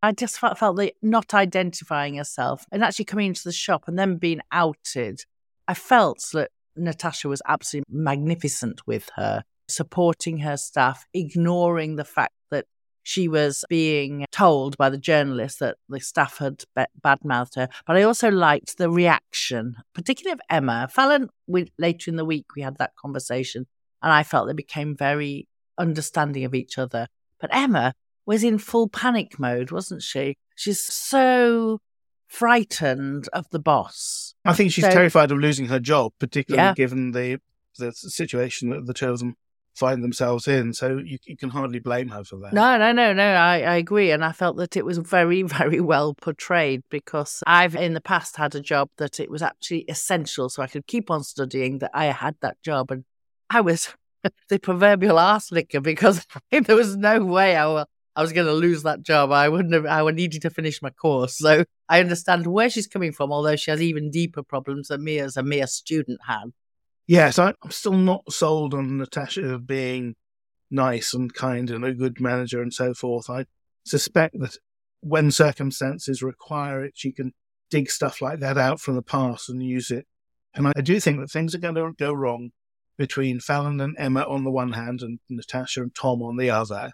I just felt, felt that not identifying herself and actually coming into the shop and then being outed, I felt that Natasha was absolutely magnificent with her, supporting her staff, ignoring the fact that she was being told by the journalist that the staff had be- badmouthed her. But I also liked the reaction, particularly of Emma. Fallon, we, later in the week, we had that conversation, and I felt they became very understanding of each other. But Emma was in full panic mode, wasn't she? She's so frightened of the boss. I think she's so, terrified of losing her job, particularly yeah. given the the situation that the two of them find themselves in, so you, you can hardly blame her for that. No, no, no, no, I, I agree, and I felt that it was very, very well portrayed, because I've in the past had a job that it was actually essential, so I could keep on studying, that I had that job, and I was the proverbial arse licker, because there was no way I was, I was going to lose that job. I wouldn't have, I needed to finish my course, so I understand where she's coming from, although she has even deeper problems than me as a mere student had. Yes, I'm still not sold on Natasha being nice and kind and a good manager and so forth. I suspect that when circumstances require it, she can dig stuff like that out from the past and use it. And I do think that things are going to go wrong between Fallon and Emma on the one hand and Natasha and Tom on the other.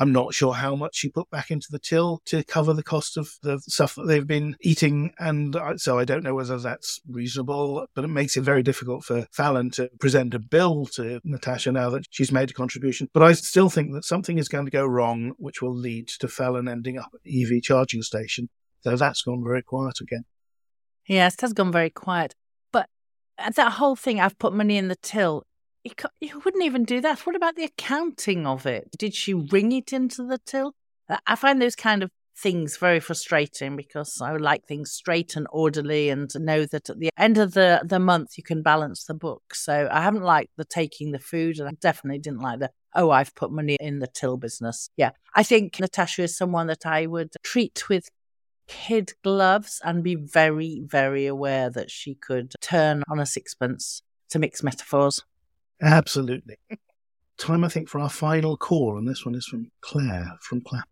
I'm not sure how much she put back into the till to cover the cost of the stuff that they've been eating. And so I don't know whether that's reasonable, but it makes it very difficult for Fallon to present a bill to Natasha now that she's made a contribution. But I still think that something is going to go wrong, which will lead to Fallon ending up at the E V charging station. So that's gone very quiet again. Yes, it has gone very quiet. But that whole thing, I've put money in the till. You wouldn't even do that. What about the accounting of it? Did she ring it into the till? I find those kind of things very frustrating, because I would like things straight and orderly and know that at the end of the, the month you can balance the book. So I haven't liked the taking the food, and I definitely didn't like the, oh, I've put money in the till business. Yeah, I think Natasha is someone that I would treat with kid gloves and be very, very aware that she could turn on a sixpence, to mix metaphors. Absolutely. Time, I think, for our final call, and this one is from Claire from Clapham.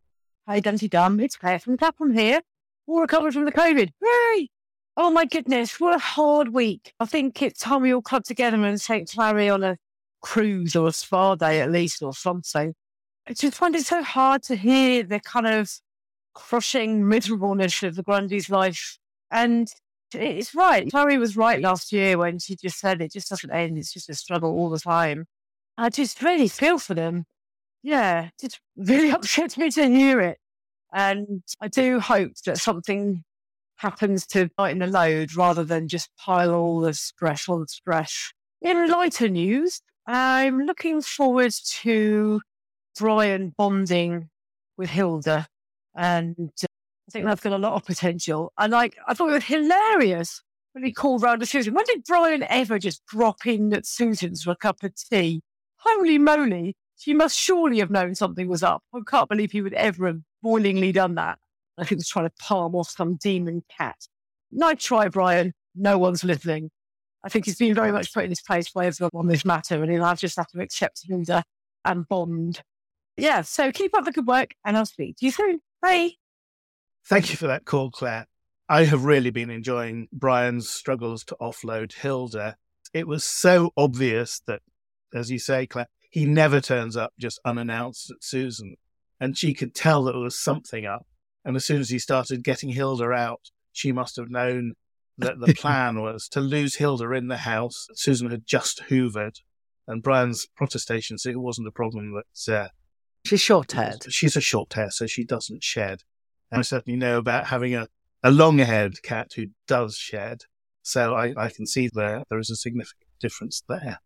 Hi, Dumteedum. It's Claire from Clapham here. All recovered from the COVID. Yay! Oh, my goodness. What a hard week. I think it's time we all club together and take Clarrie on a cruise or a spa day, at least, or something. I just find it so hard to hear the kind of crushing miserableness of the Grundy's life. And it's right. Clarrie was right last year when she just said it just doesn't end. It's just a struggle all the time. I just really feel for them. Yeah, just really upset me to hear it. And I do hope that something happens to lighten the load rather than just pile all the stress on stress. In lighter news, I'm looking forward to Brian bonding with Hilda, and I think that's got a lot of potential. And like, I thought it was hilarious when he called round to Susan. When did Brian ever just drop in at Susan's for a cup of tea? Holy moly, she must surely have known something was up. I can't believe he would ever have boilingly done that. I think he was trying to palm off some demon cat. Nice try, Brian. No one's listening. I think he's been very much put in his place by everyone on this matter, and he'll just have to accept Hilda and bond. Yeah, so keep up the good work, and I'll speak to you soon. Bye. Thank you for that call, Claire. I have really been enjoying Brian's struggles to offload Hilda. It was so obvious that, as you say, Claire, he never turns up just unannounced at Susan. And she could tell that there was something up. And as soon as he started getting Hilda out, she must have known that the plan was to lose Hilda in the house. Susan had just hoovered, and Brian's protestations, it wasn't a problem that... Uh, she's short-haired. She's a short-haired, so she doesn't shed. And I certainly know about having a, a long-haired cat who does shed. So I, I can see there there is a significant difference there.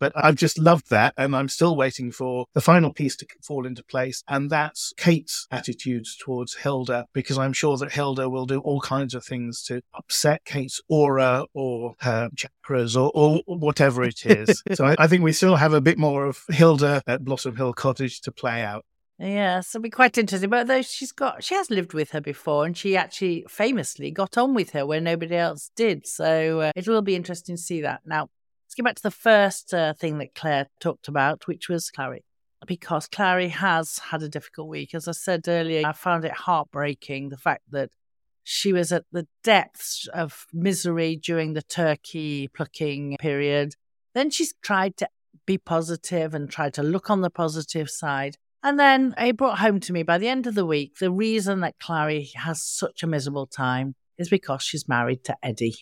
But I've just loved that, and I'm still waiting for the final piece to fall into place, and that's Kate's attitudes towards Hilda, because I'm sure that Hilda will do all kinds of things to upset Kate's aura or her chakras or, or whatever it is. So I, I think we still have a bit more of Hilda at Blossom Hill Cottage to play out. Yes, it'll be quite interesting. But though she's got, she has lived with her before, and she actually famously got on with her when nobody else did. So uh, it will be interesting to see that. Now, let's get back to the first uh, thing that Claire talked about, which was Clarrie, because Clarrie has had a difficult week. As I said earlier, I found it heartbreaking, the fact that she was at the depths of misery during the turkey plucking period. Then she's tried to be positive and tried to look on the positive side. And then it brought home to me by the end of the week, the reason that Clarrie has such a miserable time is because she's married to Eddie.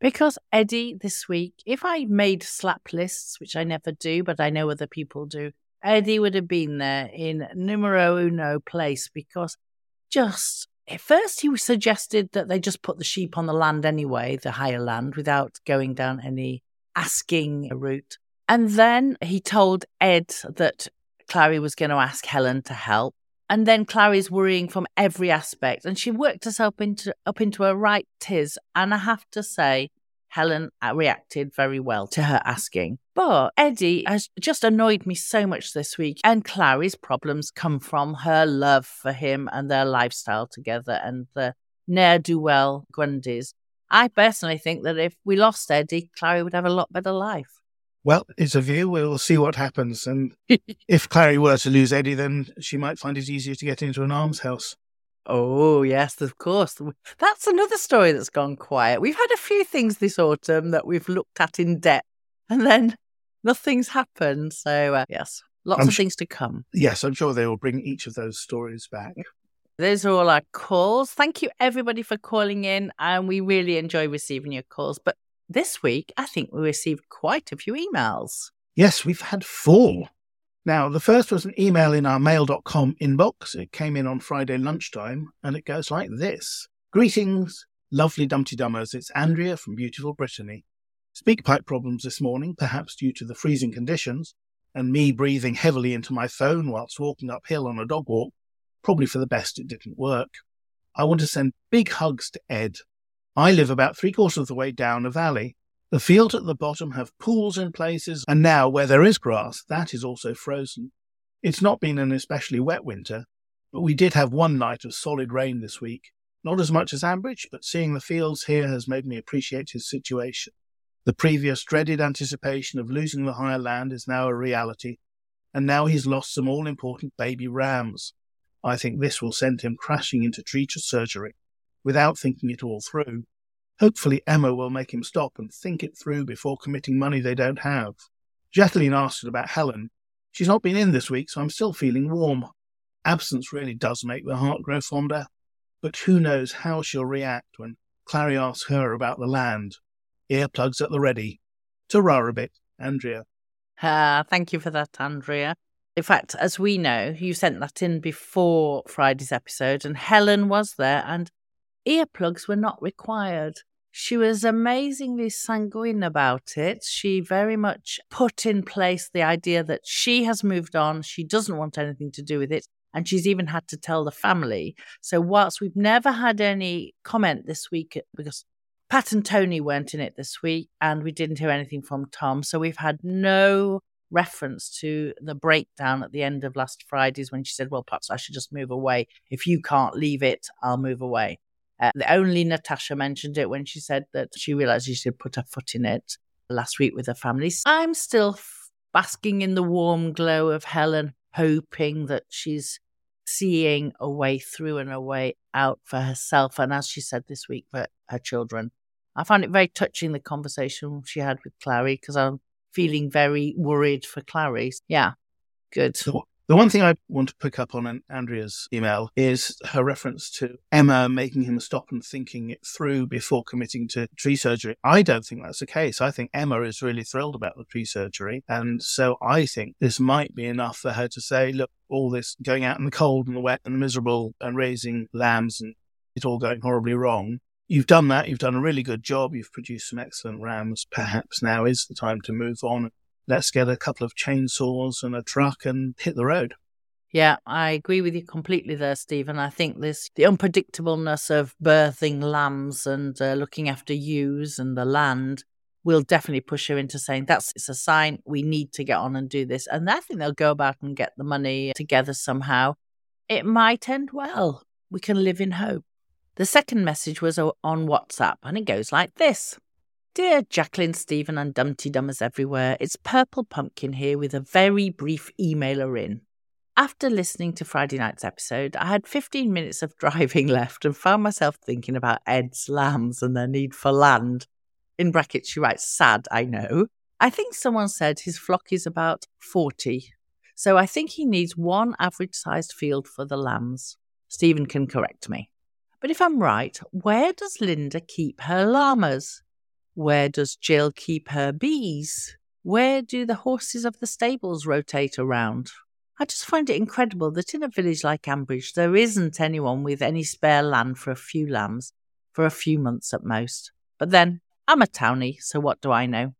Because Eddie this week, if I made slap lists, which I never do, but I know other people do, Eddie would have been there in numero uno place, because just at first he suggested that they just put the sheep on the land anyway, the higher land, without going down any asking route. And then he told Ed that Clarrie was going to ask Helen to help. And then Clarrie's worrying from every aspect. And she worked herself into up into a right tiz. And I have to say, Helen reacted very well to her asking. But Eddie has just annoyed me so much this week. And Clarrie's problems come from her love for him and their lifestyle together and the ne'er-do-well Grundys. I personally think that if we lost Eddie, Clarrie would have a lot better life. Well, it's a view. We'll see what happens. And if Clarrie were to lose Eddie, then she might find it easier to get into an almshouse. Oh, yes, of course. That's another story that's gone quiet. We've had a few things this autumn that we've looked at in depth, and then nothing's happened. So, uh, yes, lots I'm of sh- things to come. Yes, I'm sure they will bring each of those stories back. Those are all our calls. Thank you, everybody, for calling in. And we really enjoy receiving your calls. But this week, I think we received quite a few emails. Yes, we've had four. Now, the first was an email in our mail dot com inbox. It came in on Friday lunchtime, and it goes like this. Greetings, lovely Dumteedummers. It's Andrea from beautiful Brittany. Speak pipe problems this morning, perhaps due to the freezing conditions, and me breathing heavily into my phone whilst walking uphill on a dog walk. Probably for the best it didn't work. I want to send big hugs to Ed. I live about three-quarters of the way down a valley. The fields at the bottom have pools in places, and now where there is grass, that is also frozen. It's not been an especially wet winter, but we did have one night of solid rain this week. Not as much as Ambridge, but seeing the fields here has made me appreciate his situation. The previous dreaded anticipation of losing the higher land is now a reality, and now he's lost some all-important baby rams. I think this will send him crashing into treacherous surgery without thinking it all through. Hopefully Emma will make him stop and think it through before committing money they don't have. Jacqueline asked about Helen. She's not been in this week, so I'm still feeling warm. Absence really does make the heart grow fonder, but who knows how she'll react when Clarrie asks her about the land. Earplugs at the ready. Ta-ra a bit, Andrea. Ah, uh, thank you for that, Andrea. In fact, as we know, you sent that in before Friday's episode, and Helen was there, and earplugs were not required. She was amazingly sanguine about it. She very much put in place the idea that she has moved on, she doesn't want anything to do with it, and she's even had to tell the family. So whilst we've never had any comment this week, because Pat and Tony weren't in it this week, and we didn't hear anything from Tom, so we've had no reference to the breakdown at the end of last Friday's when she said, well, perhaps I should just move away. If you can't leave it, I'll move away. Uh, only Natasha mentioned it when she said that she realised she had put her foot in it last week with her family. I'm still f- basking in the warm glow of Helen, hoping that she's seeing a way through and a way out for herself, and as she said this week, for her children. I found it very touching, the conversation she had with Clarrie, because I'm feeling very worried for Clarrie. Yeah, good. So The one thing I want to pick up on in Andrea's email is her reference to Emma making him stop and thinking it through before committing to tree surgery. I don't think that's the case. I think Emma is really thrilled about the tree surgery. And so I think this might be enough for her to say, look, all this going out in the cold and the wet and miserable and raising lambs and it all going horribly wrong. You've done that. You've done a really good job. You've produced some excellent rams. Perhaps now is the time to move on. Let's get a couple of chainsaws and a truck and hit the road. Yeah, I agree with you completely there, Stephen. I think this the unpredictableness of birthing lambs and uh, looking after ewes and the land will definitely push her into saying, that's it's a sign we need to get on and do this. And I think they'll go about and get the money together somehow. It might end well. We can live in hope. The second message was on WhatsApp, and it goes like this. Dear Jacqueline, Stephen and Dumteedummers everywhere, it's Purple Pumpkin here with a very brief emailer in. After listening to Friday night's episode, I had fifteen minutes of driving left and found myself thinking about Ed's lambs and their need for land. In brackets, she writes, sad, I know. I think someone said his flock is about forty, so I think he needs one average-sized field for the lambs. Stephen can correct me. But if I'm right, where does Linda keep her llamas? Where does Jill keep her bees? Where do the horses of the stables rotate around? I just find it incredible that in a village like Ambridge, there isn't anyone with any spare land for a few lambs, for a few months at most. But then, I'm a townie, so what do I know?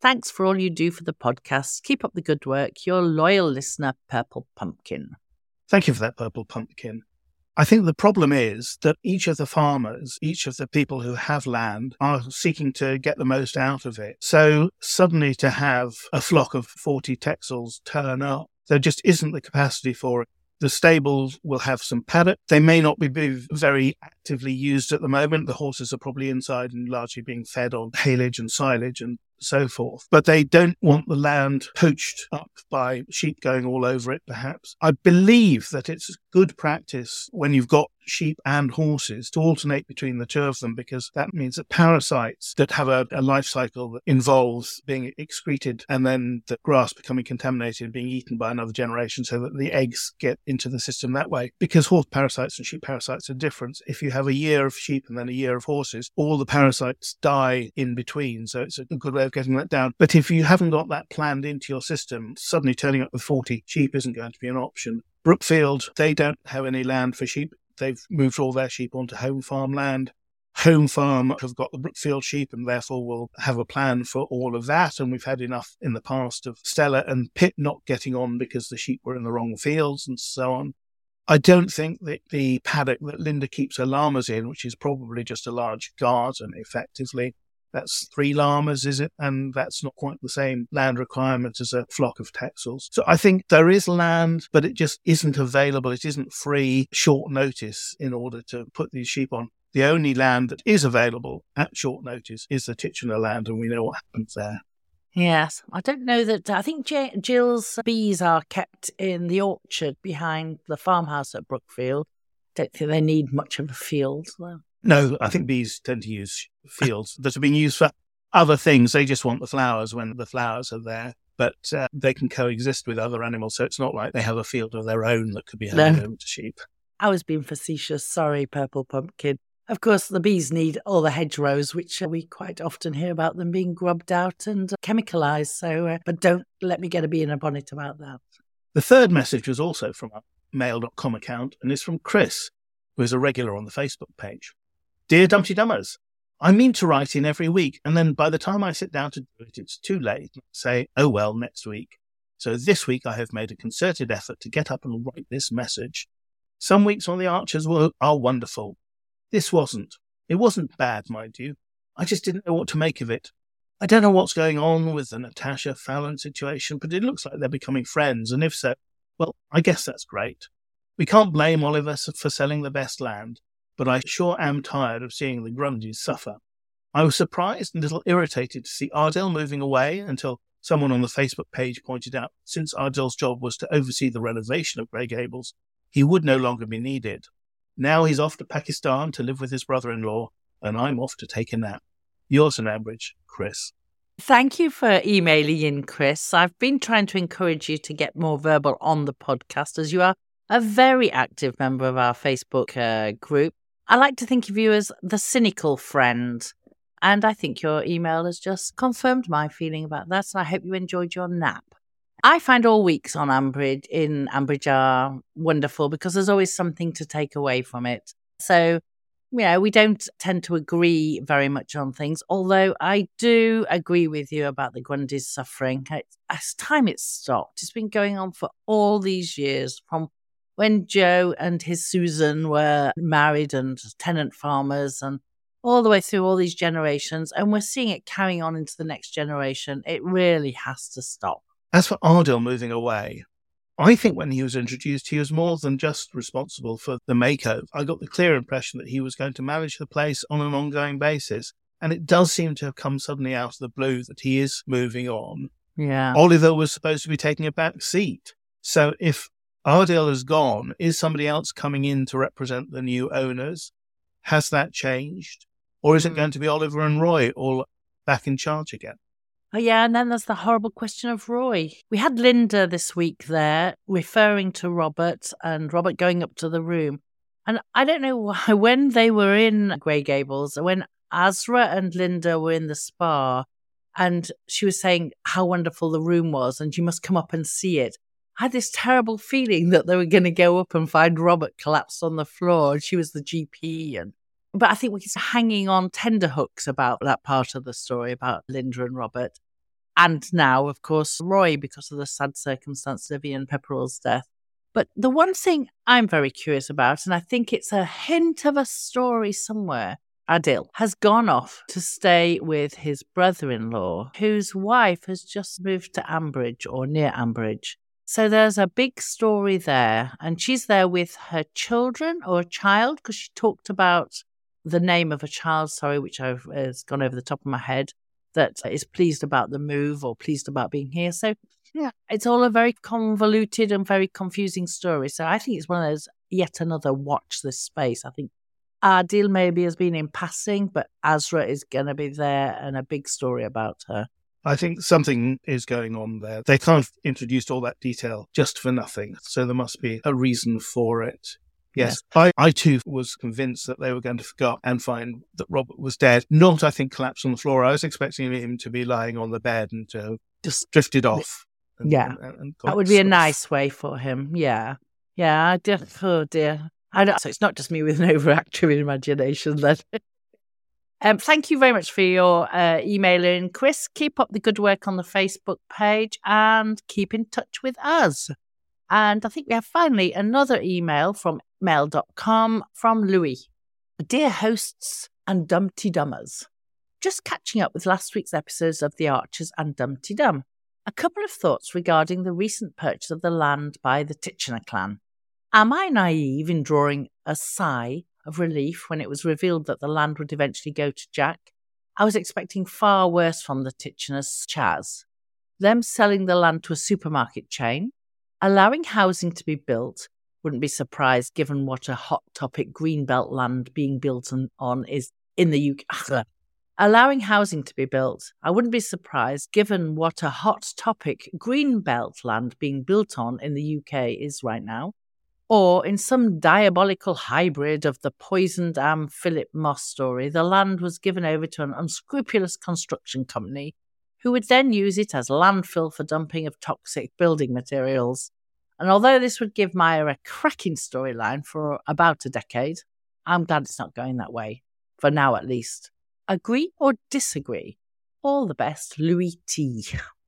Thanks for all you do for the podcast. Keep up the good work. Your loyal listener, Purple Pumpkin. Thank you for that, Purple Pumpkin. I think the problem is that each of the farmers, each of the people who have land, are seeking to get the most out of it. So suddenly to have a flock of forty texels turn up, there just isn't the capacity for it. The stables will have some paddock. They may not be very actively used at the moment. The horses are probably inside and largely being fed on haylage and silage and so forth. But they don't want the land poached up by sheep going all over it, perhaps. I believe that it's good practice when you've got sheep and horses to alternate between the two of them, because that means that parasites that have a, a life cycle that involves being excreted and then the grass becoming contaminated and being eaten by another generation so that the eggs get into the system that way. Because horse parasites and sheep parasites are different. If you have a year of sheep and then a year of horses, all the parasites die in between. So it's a good way of getting that down. But if you haven't got that planned into your system, suddenly turning up with forty sheep isn't going to be an option. Brookfield, they don't have any land for sheep. They've moved all their sheep onto home farm land. Home farm have got the Brookfield sheep and therefore will have a plan for all of that. And we've had enough in the past of Stella and Pitt not getting on because the sheep were in the wrong fields and so on. I don't think that the paddock that Linda keeps her llamas in, which is probably just a large garden effectively, that's three llamas, is it? And that's not quite the same land requirement as a flock of texels. So I think there is land, but it just isn't available. It isn't free short notice in order to put these sheep on. The only land that is available at short notice is the Titchener land, and we know what happens there. Yes, I don't know that. I think Jill's bees are kept in the orchard behind the farmhouse at Brookfield. Don't think they need much of a field, though. No, I think bees tend to use fields that are being used for other things. They just want the flowers when the flowers are there, but uh, they can coexist with other animals. So it's not like they have a field of their own that could be no. home to sheep. I was being facetious. Sorry, Purple Pumpkin. Of course, the bees need all the hedgerows, which uh, we quite often hear about them being grubbed out and uh, chemicalised. So, uh, but don't let me get a bee in a bonnet about that. The third message was also from our mail dot com account and is from Chris, who is a regular on the Facebook page. Dear Dumteedummers, I mean to write in every week, and then by the time I sit down to do it, it's too late. I say, oh well, next week. So this week I have made a concerted effort to get up and write this message. Some weeks on The Archers were, are wonderful. This wasn't. It wasn't bad, mind you. I just didn't know what to make of it. I don't know what's going on with the Natasha Fallon situation, but it looks like they're becoming friends, and if so, well, I guess that's great. We can't blame Oliver for selling the best land. But I sure am tired of seeing the Grundys suffer. I was surprised and a little irritated to see Adil moving away until someone on the Facebook page pointed out since Adil's job was to oversee the renovation of Grey Gables, he would no longer be needed. Now he's off to Pakistan to live with his brother-in-law, and I'm off to take a nap. Yours in Ambridge, Chris. Thank you for emailing in, Chris. I've been trying to encourage you to get more verbal on the podcast, as you are a very active member of our Facebook uh, group. I like to think of you as the cynical friend. And I think your email has just confirmed my feeling about that. And I hope you enjoyed your nap. I find all weeks on Ambridge in Ambridge are wonderful because there's always something to take away from it. So, you know, we don't tend to agree very much on things, although I do agree with you about the Grundy's suffering. It's time it stopped. It's been going on for all these years, from when Joe and his Susan were married and tenant farmers, and all the way through all these generations, and we're seeing it carrying on into the next generation. It really has to stop. As for Adil moving away, I think when he was introduced, he was more than just responsible for the makeover. I got the clear impression that he was going to manage the place on an ongoing basis, and it does seem to have come suddenly out of the blue that he is moving on. Yeah, Oliver was supposed to be taking a back seat. So if Adil is gone, is somebody else coming in to represent the new owners? Has that changed? Or is it going to be Oliver and Roy all back in charge again? Oh, yeah, and then there's the horrible question of Roy. We had Linda this week there referring to Robert and Robert going up to the room. And I don't know why, when they were in Grey Gables, when Azra and Linda were in the spa and she was saying how wonderful the room was and you must come up and see it, I had this terrible feeling that they were going to go up and find Robert collapsed on the floor and she was the G P and... But I think we're hanging on tender hooks about that part of the story about Linda and Robert. And now, of course, Roy, because of the sad circumstance of Ian Pepperell's death. But the one thing I'm very curious about, and I think it's a hint of a story somewhere, Adil has gone off to stay with his brother-in-law, whose wife has just moved to Ambridge or near Ambridge. So there's a big story there. And she's there with her children or a child, because she talked about the name of a child, sorry, which I've, uh, has gone over the top of my head, that is pleased about the move or pleased about being here. So yeah, it's all a very convoluted and very confusing story. So I think it's one of those, yet another watch this space. I think Adil maybe has been in passing, but Azra is going to be there and a big story about her. I think something is going on there. They kind of introduced all that detail just for nothing. So there must be a reason for it. Yes, yeah. I, I too was convinced that they were going to forget and find that Robert was dead. Not, I think, collapsed on the floor. I was expecting him to be lying on the bed and to have just drifted off. And, yeah, and, and, and that would be a nice way for him. Yeah, yeah. Dear, oh dear. I know, so it's not just me with an overactive imagination then. um, thank you very much for your uh, email in, Chris. Keep up the good work on the Facebook page and keep in touch with us. And I think we have finally another email from mail dot com from Louis. Dear hosts and Dumteedummers, just catching up with last week's episodes of The Archers and Dumteedum. A couple of thoughts regarding the recent purchase of the land by the Titchener clan. Am I naive in drawing a sigh of relief when it was revealed that the land would eventually go to Jack? I was expecting far worse from the Titcheners' Chaz. Them selling the land to a supermarket chain, allowing housing to be built, wouldn't be surprised given what a hot topic greenbelt land being built on is in the U K. Allowing housing to be built, I wouldn't be surprised given what a hot topic greenbelt land being built on in the U K is right now, or in some diabolical hybrid of the poisoned Am Philip Moss story, the land was given over to an unscrupulous construction company who would then use it as landfill for dumping of toxic building materials. And although this would give Maya a cracking storyline for about a decade, I'm glad it's not going that way, for now at least. Agree or disagree? All the best, Louis T.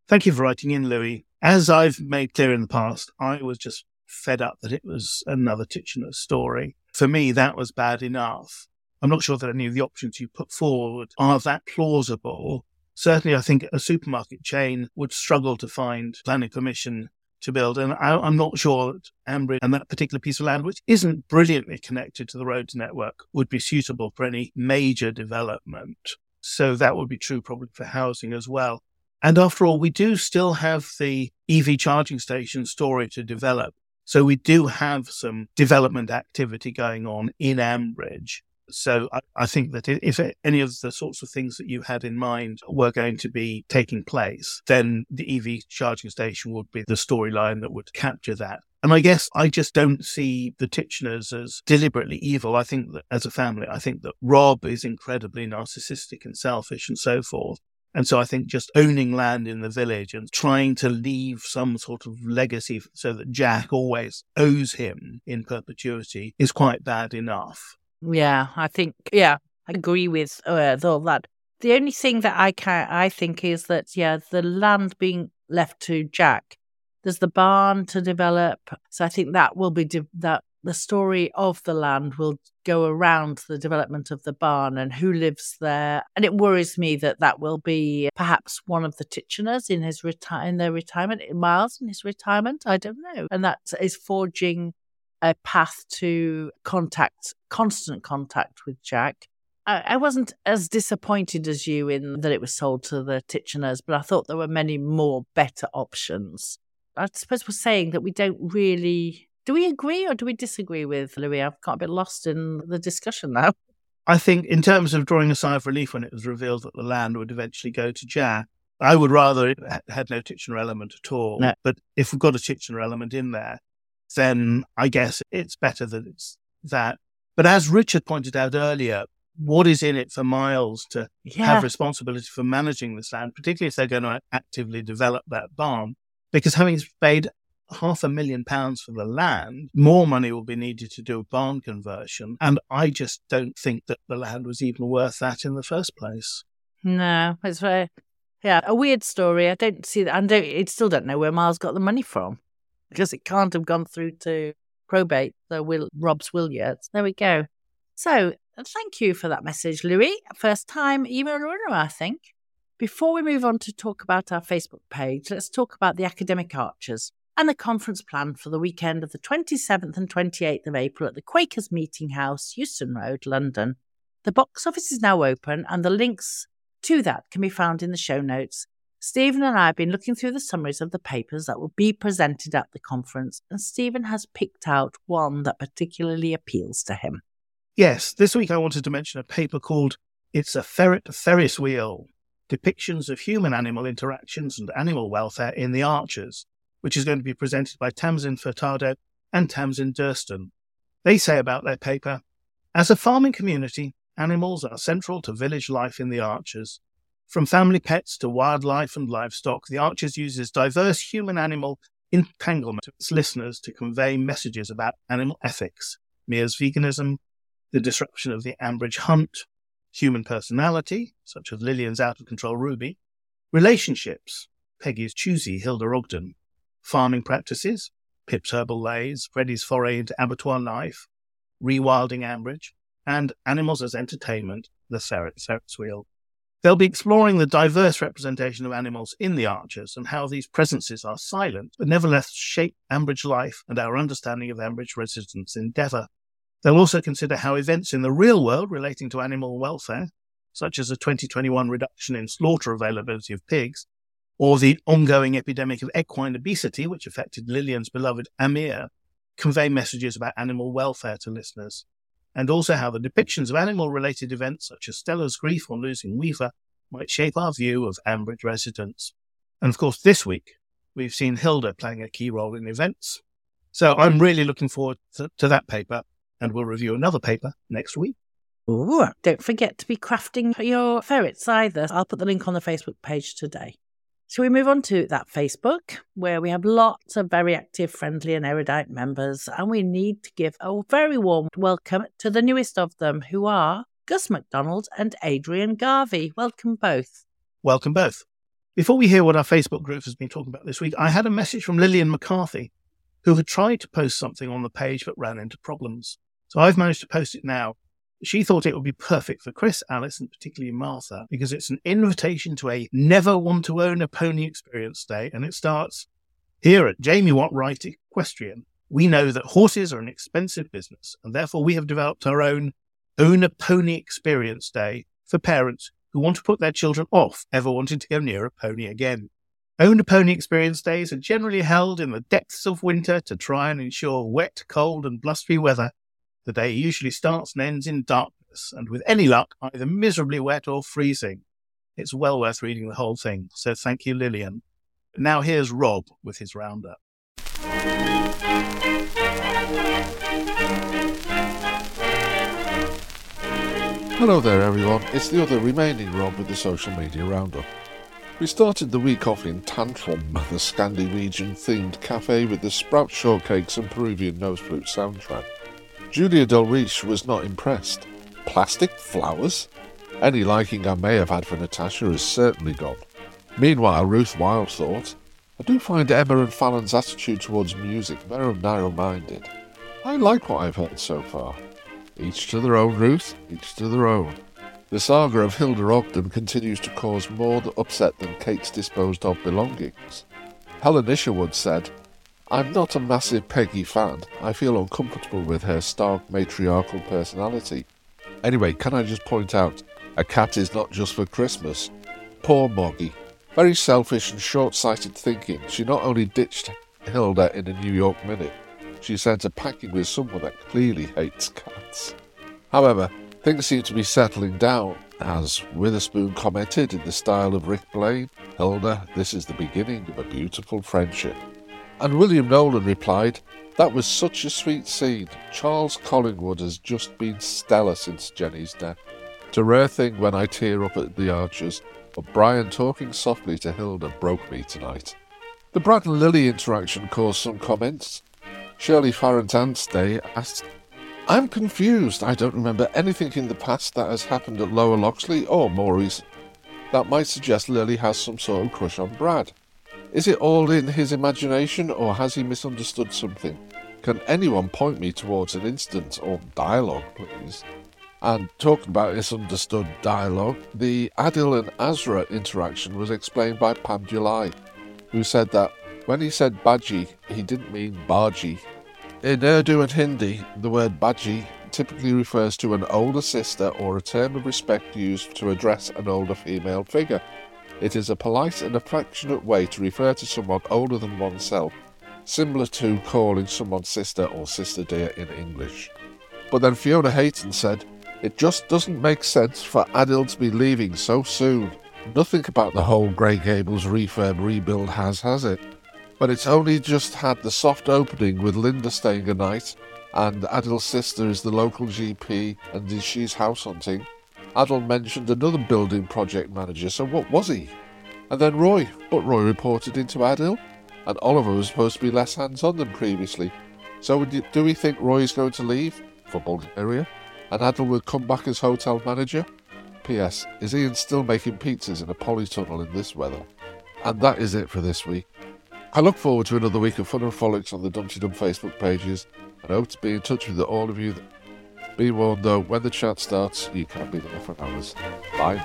Thank you for writing in, Louis. As I've made clear in the past, I was just fed up that it was another Titchener story. For me, that was bad enough. I'm not sure that any of the options you put forward are that plausible. Certainly, I think a supermarket chain would struggle to find planning permission to build. And I, I'm not sure that Ambridge and that particular piece of land, which isn't brilliantly connected to the roads network, would be suitable for any major development. So that would be true probably for housing as well. And after all, we do still have the E V charging station story to develop. So we do have some development activity going on in Ambridge. So I, I think that if any of the sorts of things that you had in mind were going to be taking place, then the E V charging station would be the storyline that would capture that. And I guess I just don't see the Titcheners as deliberately evil. I think that as a family, I think that Rob is incredibly narcissistic and selfish and so forth. And so I think just owning land in the village and trying to leave some sort of legacy so that Jack always owes him in perpetuity is quite bad enough. Yeah, I think, yeah, I agree with uh, all that. The only thing that I can, I think is that, yeah, the land being left to Jack, there's the barn to develop. So I think that will be, de- that the story of the land will go around the development of the barn and who lives there. And it worries me that that will be perhaps one of the Titcheners in his reti- in their retirement, Miles in his retirement, I don't know. And that is forging a path to contact, constant contact with Jack. I, I wasn't as disappointed as you in that it was sold to the Titcheners, but I thought there were many more better options. I suppose we're saying that we don't really... Do we agree or do we disagree with Louis? I've got a bit lost in the discussion now. I think in terms of drawing a sigh of relief when it was revealed that the land would eventually go to Jack, I would rather it had no Titchener element at all. No. But if we've got a Titchener element in there, then I guess it's better that it's that. But as Richard pointed out earlier, what is in it for Miles to yeah. have responsibility for managing this land, particularly if they're going to actively develop that barn? Because having paid half a million pounds for the land, more money will be needed to do a barn conversion. And I just don't think that the land was even worth that in the first place. No, it's very, yeah, a weird story. I don't see that. I don't, I still don't know where Miles got the money from, because it can't have gone through to probate, the will, Rob's will yet. There we go. So thank you for that message, Louis. First time email runner, I think. Before we move on to talk about our Facebook page, let's talk about the Academic Archers and the conference plan for the weekend of the twenty-seventh and twenty-eighth of April at the Quakers Meeting House, Euston Road, London. The box office is now open and the links to that can be found in the show notes. Stephen and I have been looking through the summaries of the papers that will be presented at the conference, and Stephen has picked out one that particularly appeals to him. Yes, this week I wanted to mention a paper called It's a Ferret Ferris Wheel, Depictions of Human-Animal Interactions and Animal Welfare in the Archers, which is going to be presented by Tamsin Furtado and Tamsin Durston. They say about their paper, as a farming community, animals are central to village life in the Archers. From family pets to wildlife and livestock, the Archers uses diverse human-animal entanglement of its listeners to convey messages about animal ethics, Mears veganism, the disruption of the Ambridge hunt, human personality, such as Lillian's out-of-control Ruby, relationships, Peggy's choosy Hilda Ogden, farming practices, Pip's herbal lays, Freddie's foray into abattoir life, rewilding Ambridge, and animals as entertainment, the ferret, ferret's wheel. They'll be exploring the diverse representation of animals in the Archers and how these presences are silent, but nevertheless shape Ambridge life and our understanding of Ambridge residents' endeavour. They'll also consider how events in the real world relating to animal welfare, such as a twenty twenty-one reduction in slaughter availability of pigs, or the ongoing epidemic of equine obesity, which affected Lillian's beloved Amir, convey messages about animal welfare to listeners. And also how the depictions of animal-related events such as Stella's grief on losing Weaver might shape our view of Ambridge residents. And of course, this week, we've seen Hilda playing a key role in events. So I'm really looking forward to, to that paper, and we'll review another paper next week. Ooh, don't forget to be crafting your ferrets either. I'll put the link on the Facebook page today. So we move on to that Facebook, where we have lots of very active, friendly and erudite members, and we need to give a very warm welcome to the newest of them, who are Gus MacDonald and Adrian Garvey. Welcome both. Welcome both. Before we hear what our Facebook group has been talking about this week, I had a message from Lillian McCarthy, who had tried to post something on the page but ran into problems. So I've managed to post it now. She thought it would be perfect for Chris, Alice, and particularly Martha, because it's an invitation to a never-want-to-own-a-pony experience day, and it starts, here at Jamie Watt Wright Equestrian, we know that horses are an expensive business, and therefore we have developed our own Own-a-Pony Experience Day for parents who want to put their children off ever wanting to go near a pony again. Own-a-Pony Experience Days are generally held in the depths of winter to try and ensure wet, cold, and blustery weather. The day usually starts and ends in darkness, horrendous, and with any luck, either miserably wet or freezing. It's well worth reading the whole thing, so thank you, Lillian. Now here's Rob with his roundup. Hello there everyone, it's the other remaining Rob with the social media roundup. We started the week off in Tantrum, the Scandinavian-themed cafe with the sprout shortcakes and Peruvian nose flute soundtrack. Julia Dolrich was not impressed. Plastic flowers? Any liking I may have had for Natasha is certainly gone. Meanwhile, Ruth Wilde thought, I do find Emma and Fallon's attitude towards music very narrow-minded. I like what I've heard so far. Each to their own, Ruth, each to their own. The saga of Hilda Ogden continues to cause more upset than Kate's disposed of belongings. Helen Isherwood said, I'm not a massive Peggy fan. I feel uncomfortable with her stark matriarchal personality. Anyway, can I just point out, a cat is not just for Christmas. Poor Moggy. Very selfish and short-sighted thinking, she not only ditched Hilda in a New York minute, she sent her packing with someone that clearly hates cats. However, things seem to be settling down, as Witherspoon commented in the style of Rick Blaine, Hilda, this is the beginning of a beautiful friendship. And William Nolan replied, that was such a sweet scene. Charles Collingwood has just been stellar since Jenny's death. It's a rare thing when I tear up at The Archers, but Brian talking softly to Hilda broke me tonight. The Brad and Lily interaction caused some comments. Shirley Farrant-Anstey asked, I'm confused. I don't remember anything in the past that has happened at Lower Loxley or Morey's that might suggest Lily has some sort of crush on Brad. Is it all in his imagination, or has he misunderstood something? Can anyone point me towards an instance or dialogue, please? And talking about misunderstood dialogue, the Adil and Azra interaction was explained by Pam July, who said that when he said Baji, he didn't mean Baji. In Urdu and Hindi, the word Baji typically refers to an older sister or a term of respect used to address an older female figure. It is a polite and affectionate way to refer to someone older than oneself, similar to calling someone sister or sister dear in English. But then Fiona Hayton said, it just doesn't make sense for Adil to be leaving so soon. Nothing about the whole Grey Gables refurb rebuild has, has it? But it's only just had the soft opening with Linda staying a night, and Adil's sister is the local G P and she's house hunting. Adil mentioned another building project manager, so what was he? And then Roy, but Roy reported into Adil, and Oliver was supposed to be less hands-on than previously. So do we think Roy is going to leave for Bulgaria, and Adil will come back as hotel manager? P S. Is Ian still making pizzas in a polytunnel in this weather? And that is it for this week. I look forward to another week of fun and frolics on the Dumteedum Facebook pages and hope to be in touch with all of you. Be warned though, when the chat starts, you can't be there for hours. Bye.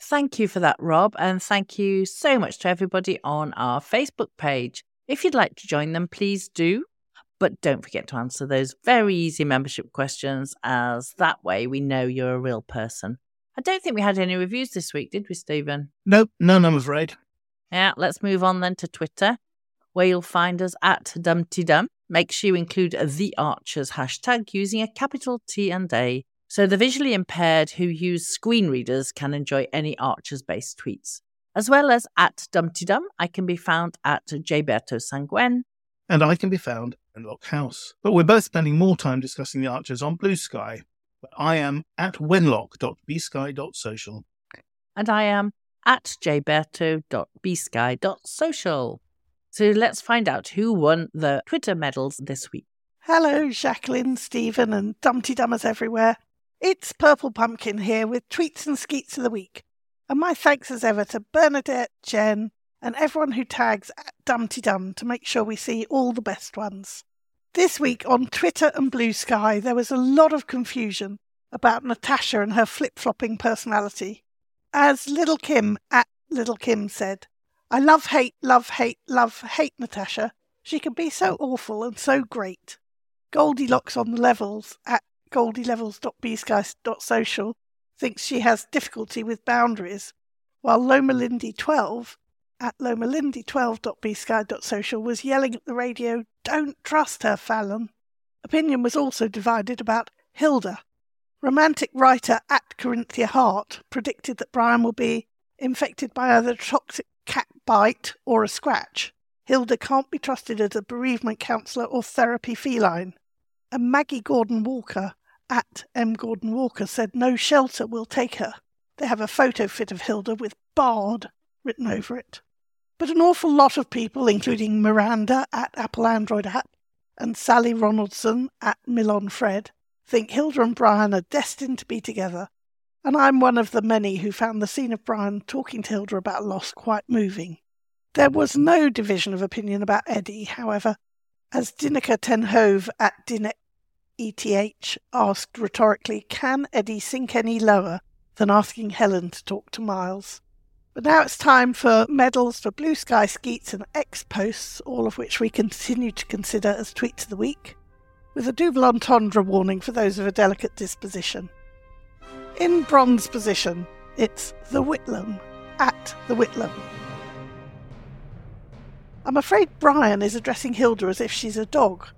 Thank you for that, Rob, and thank you so much to everybody on our Facebook page. If you'd like to join them, please do. But don't forget to answer those very easy membership questions, as that way we know you're a real person. I don't think we had any reviews this week, did we, Stephen? Nope, none, I'm afraid. Yeah, let's move on then to Twitter, where you'll find us at Dumteedum. Make sure you include the Archers hashtag using a capital T and A, so the visually impaired who use screen readers can enjoy any Archers-based tweets. As well as at Dumteedum, I can be found at Jberto Sanguen. And I can be found in Lock House. But we're both spending more time discussing the Archers on Blue Sky. But I am at wenlock dot b sky dot social. And I am at j berto dot b sky dot social. So let's find out who won the Twitter medals this week. Hello, Jacqueline, Stephen, and Dumteedummers everywhere. It's Purple Pumpkin here with Tweets and Skeets of the Week. And my thanks as ever to Bernadette, Jen, and everyone who tags at Dumteedum to make sure we see all the best ones. This week on Twitter and Blue Sky, there was a lot of confusion about Natasha and her flip-flopping personality. As Little Kim at Little Kim said, I love, hate, love, hate, love, hate Natasha. She can be so awful and so great. Goldilocks on the levels at goldilevels dot b sky dot social thinks she has difficulty with boundaries, while Loma Lindy twelve at loma lindy twelve dot b sky dot social was yelling at the radio, "Don't trust her, Fallon." Opinion was also divided about Hilda. Romantic writer at Corinthia Hart predicted that Brian will be infected by either a toxic cat bite or a scratch. Hilda can't be trusted as a bereavement counsellor or therapy feline. And Maggie Gordon Walker at M. Gordon Walker said no shelter will take her. They have a photo fit of Hilda with "Barred" written over it. But an awful lot of people, including Miranda at Apple Android App and Sally Ronaldson at Milon Fred, think Hilda and Brian are destined to be together, and I'm one of the many who found the scene of Brian talking to Hilda about loss quite moving. There was no division of opinion about Eddie, however, as Dineke ten Hove at Dineke E T H asked rhetorically, can Eddie sink any lower than asking Helen to talk to Miles? But now it's time for medals for Blue Sky Skeets and X posts, all of which we continue to consider as Tweets of the Week, with a double entendre warning for those of a delicate disposition. In bronze position, it's the Whitlam, at the Whitlam. I'm afraid Brian is addressing Hilda as if she's a dog.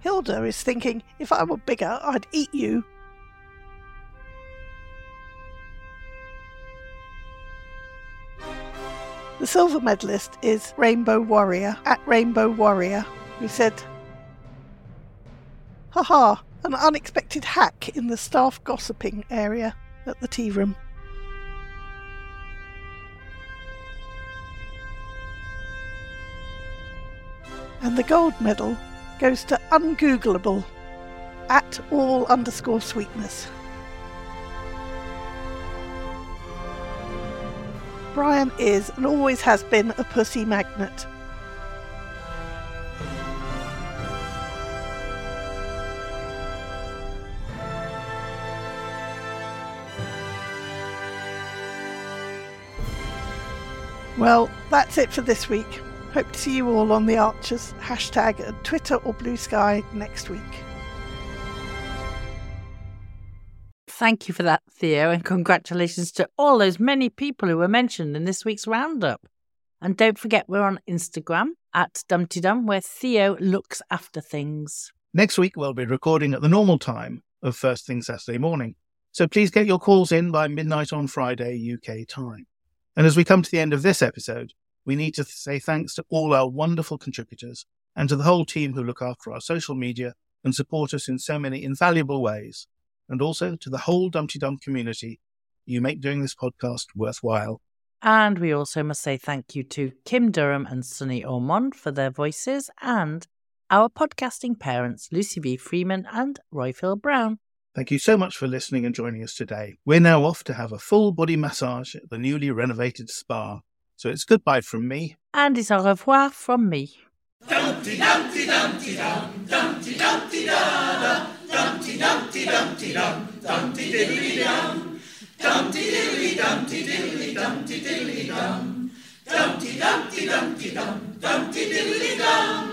Hilda is thinking, if I were bigger, I'd eat you. The silver medalist is Rainbow Warrior, at Rainbow Warrior, who said, haha, an unexpected hack in the staff gossiping area at the tea room. And the gold medal goes to Ungoogleable, at all underscore sweetness. Brian is and always has been a pussy magnet. Well, that's it for this week. Hope to see you all on The Archers, hashtag at Twitter or Blue Sky next week. Thank you for that, Theo, and congratulations to all those many people who were mentioned in this week's roundup. And don't forget, we're on Instagram at Dumteedum, where Theo looks after things. Next week, we'll be recording at the normal time of First Thing Saturday morning. So please get your calls in by midnight on Friday, U K time. And as we come to the end of this episode, we need to say thanks to all our wonderful contributors and to the whole team who look after our social media and support us in so many invaluable ways. And also to the whole Dumteedum community. You make doing this podcast worthwhile. And we also must say thank you to Kim Durham and Sunny Ormond for their voices, and our podcasting parents, Lucy V. Freeman and Roy Phil Brown. Thank you so much for listening and joining us today. We're now off to have a full body massage at the newly renovated spa. So it's goodbye from me. And it's au revoir from me. Dumteedum, Dumteedum, Dumpty Dumpty Dumpty Dum, Dumpty Diddly Dum, Dumpty Diddly Dumpty Diddly Dumpty Diddly Dum, Dumpty Dumpty Dumpty Dum, Dumpty Diddly Dum.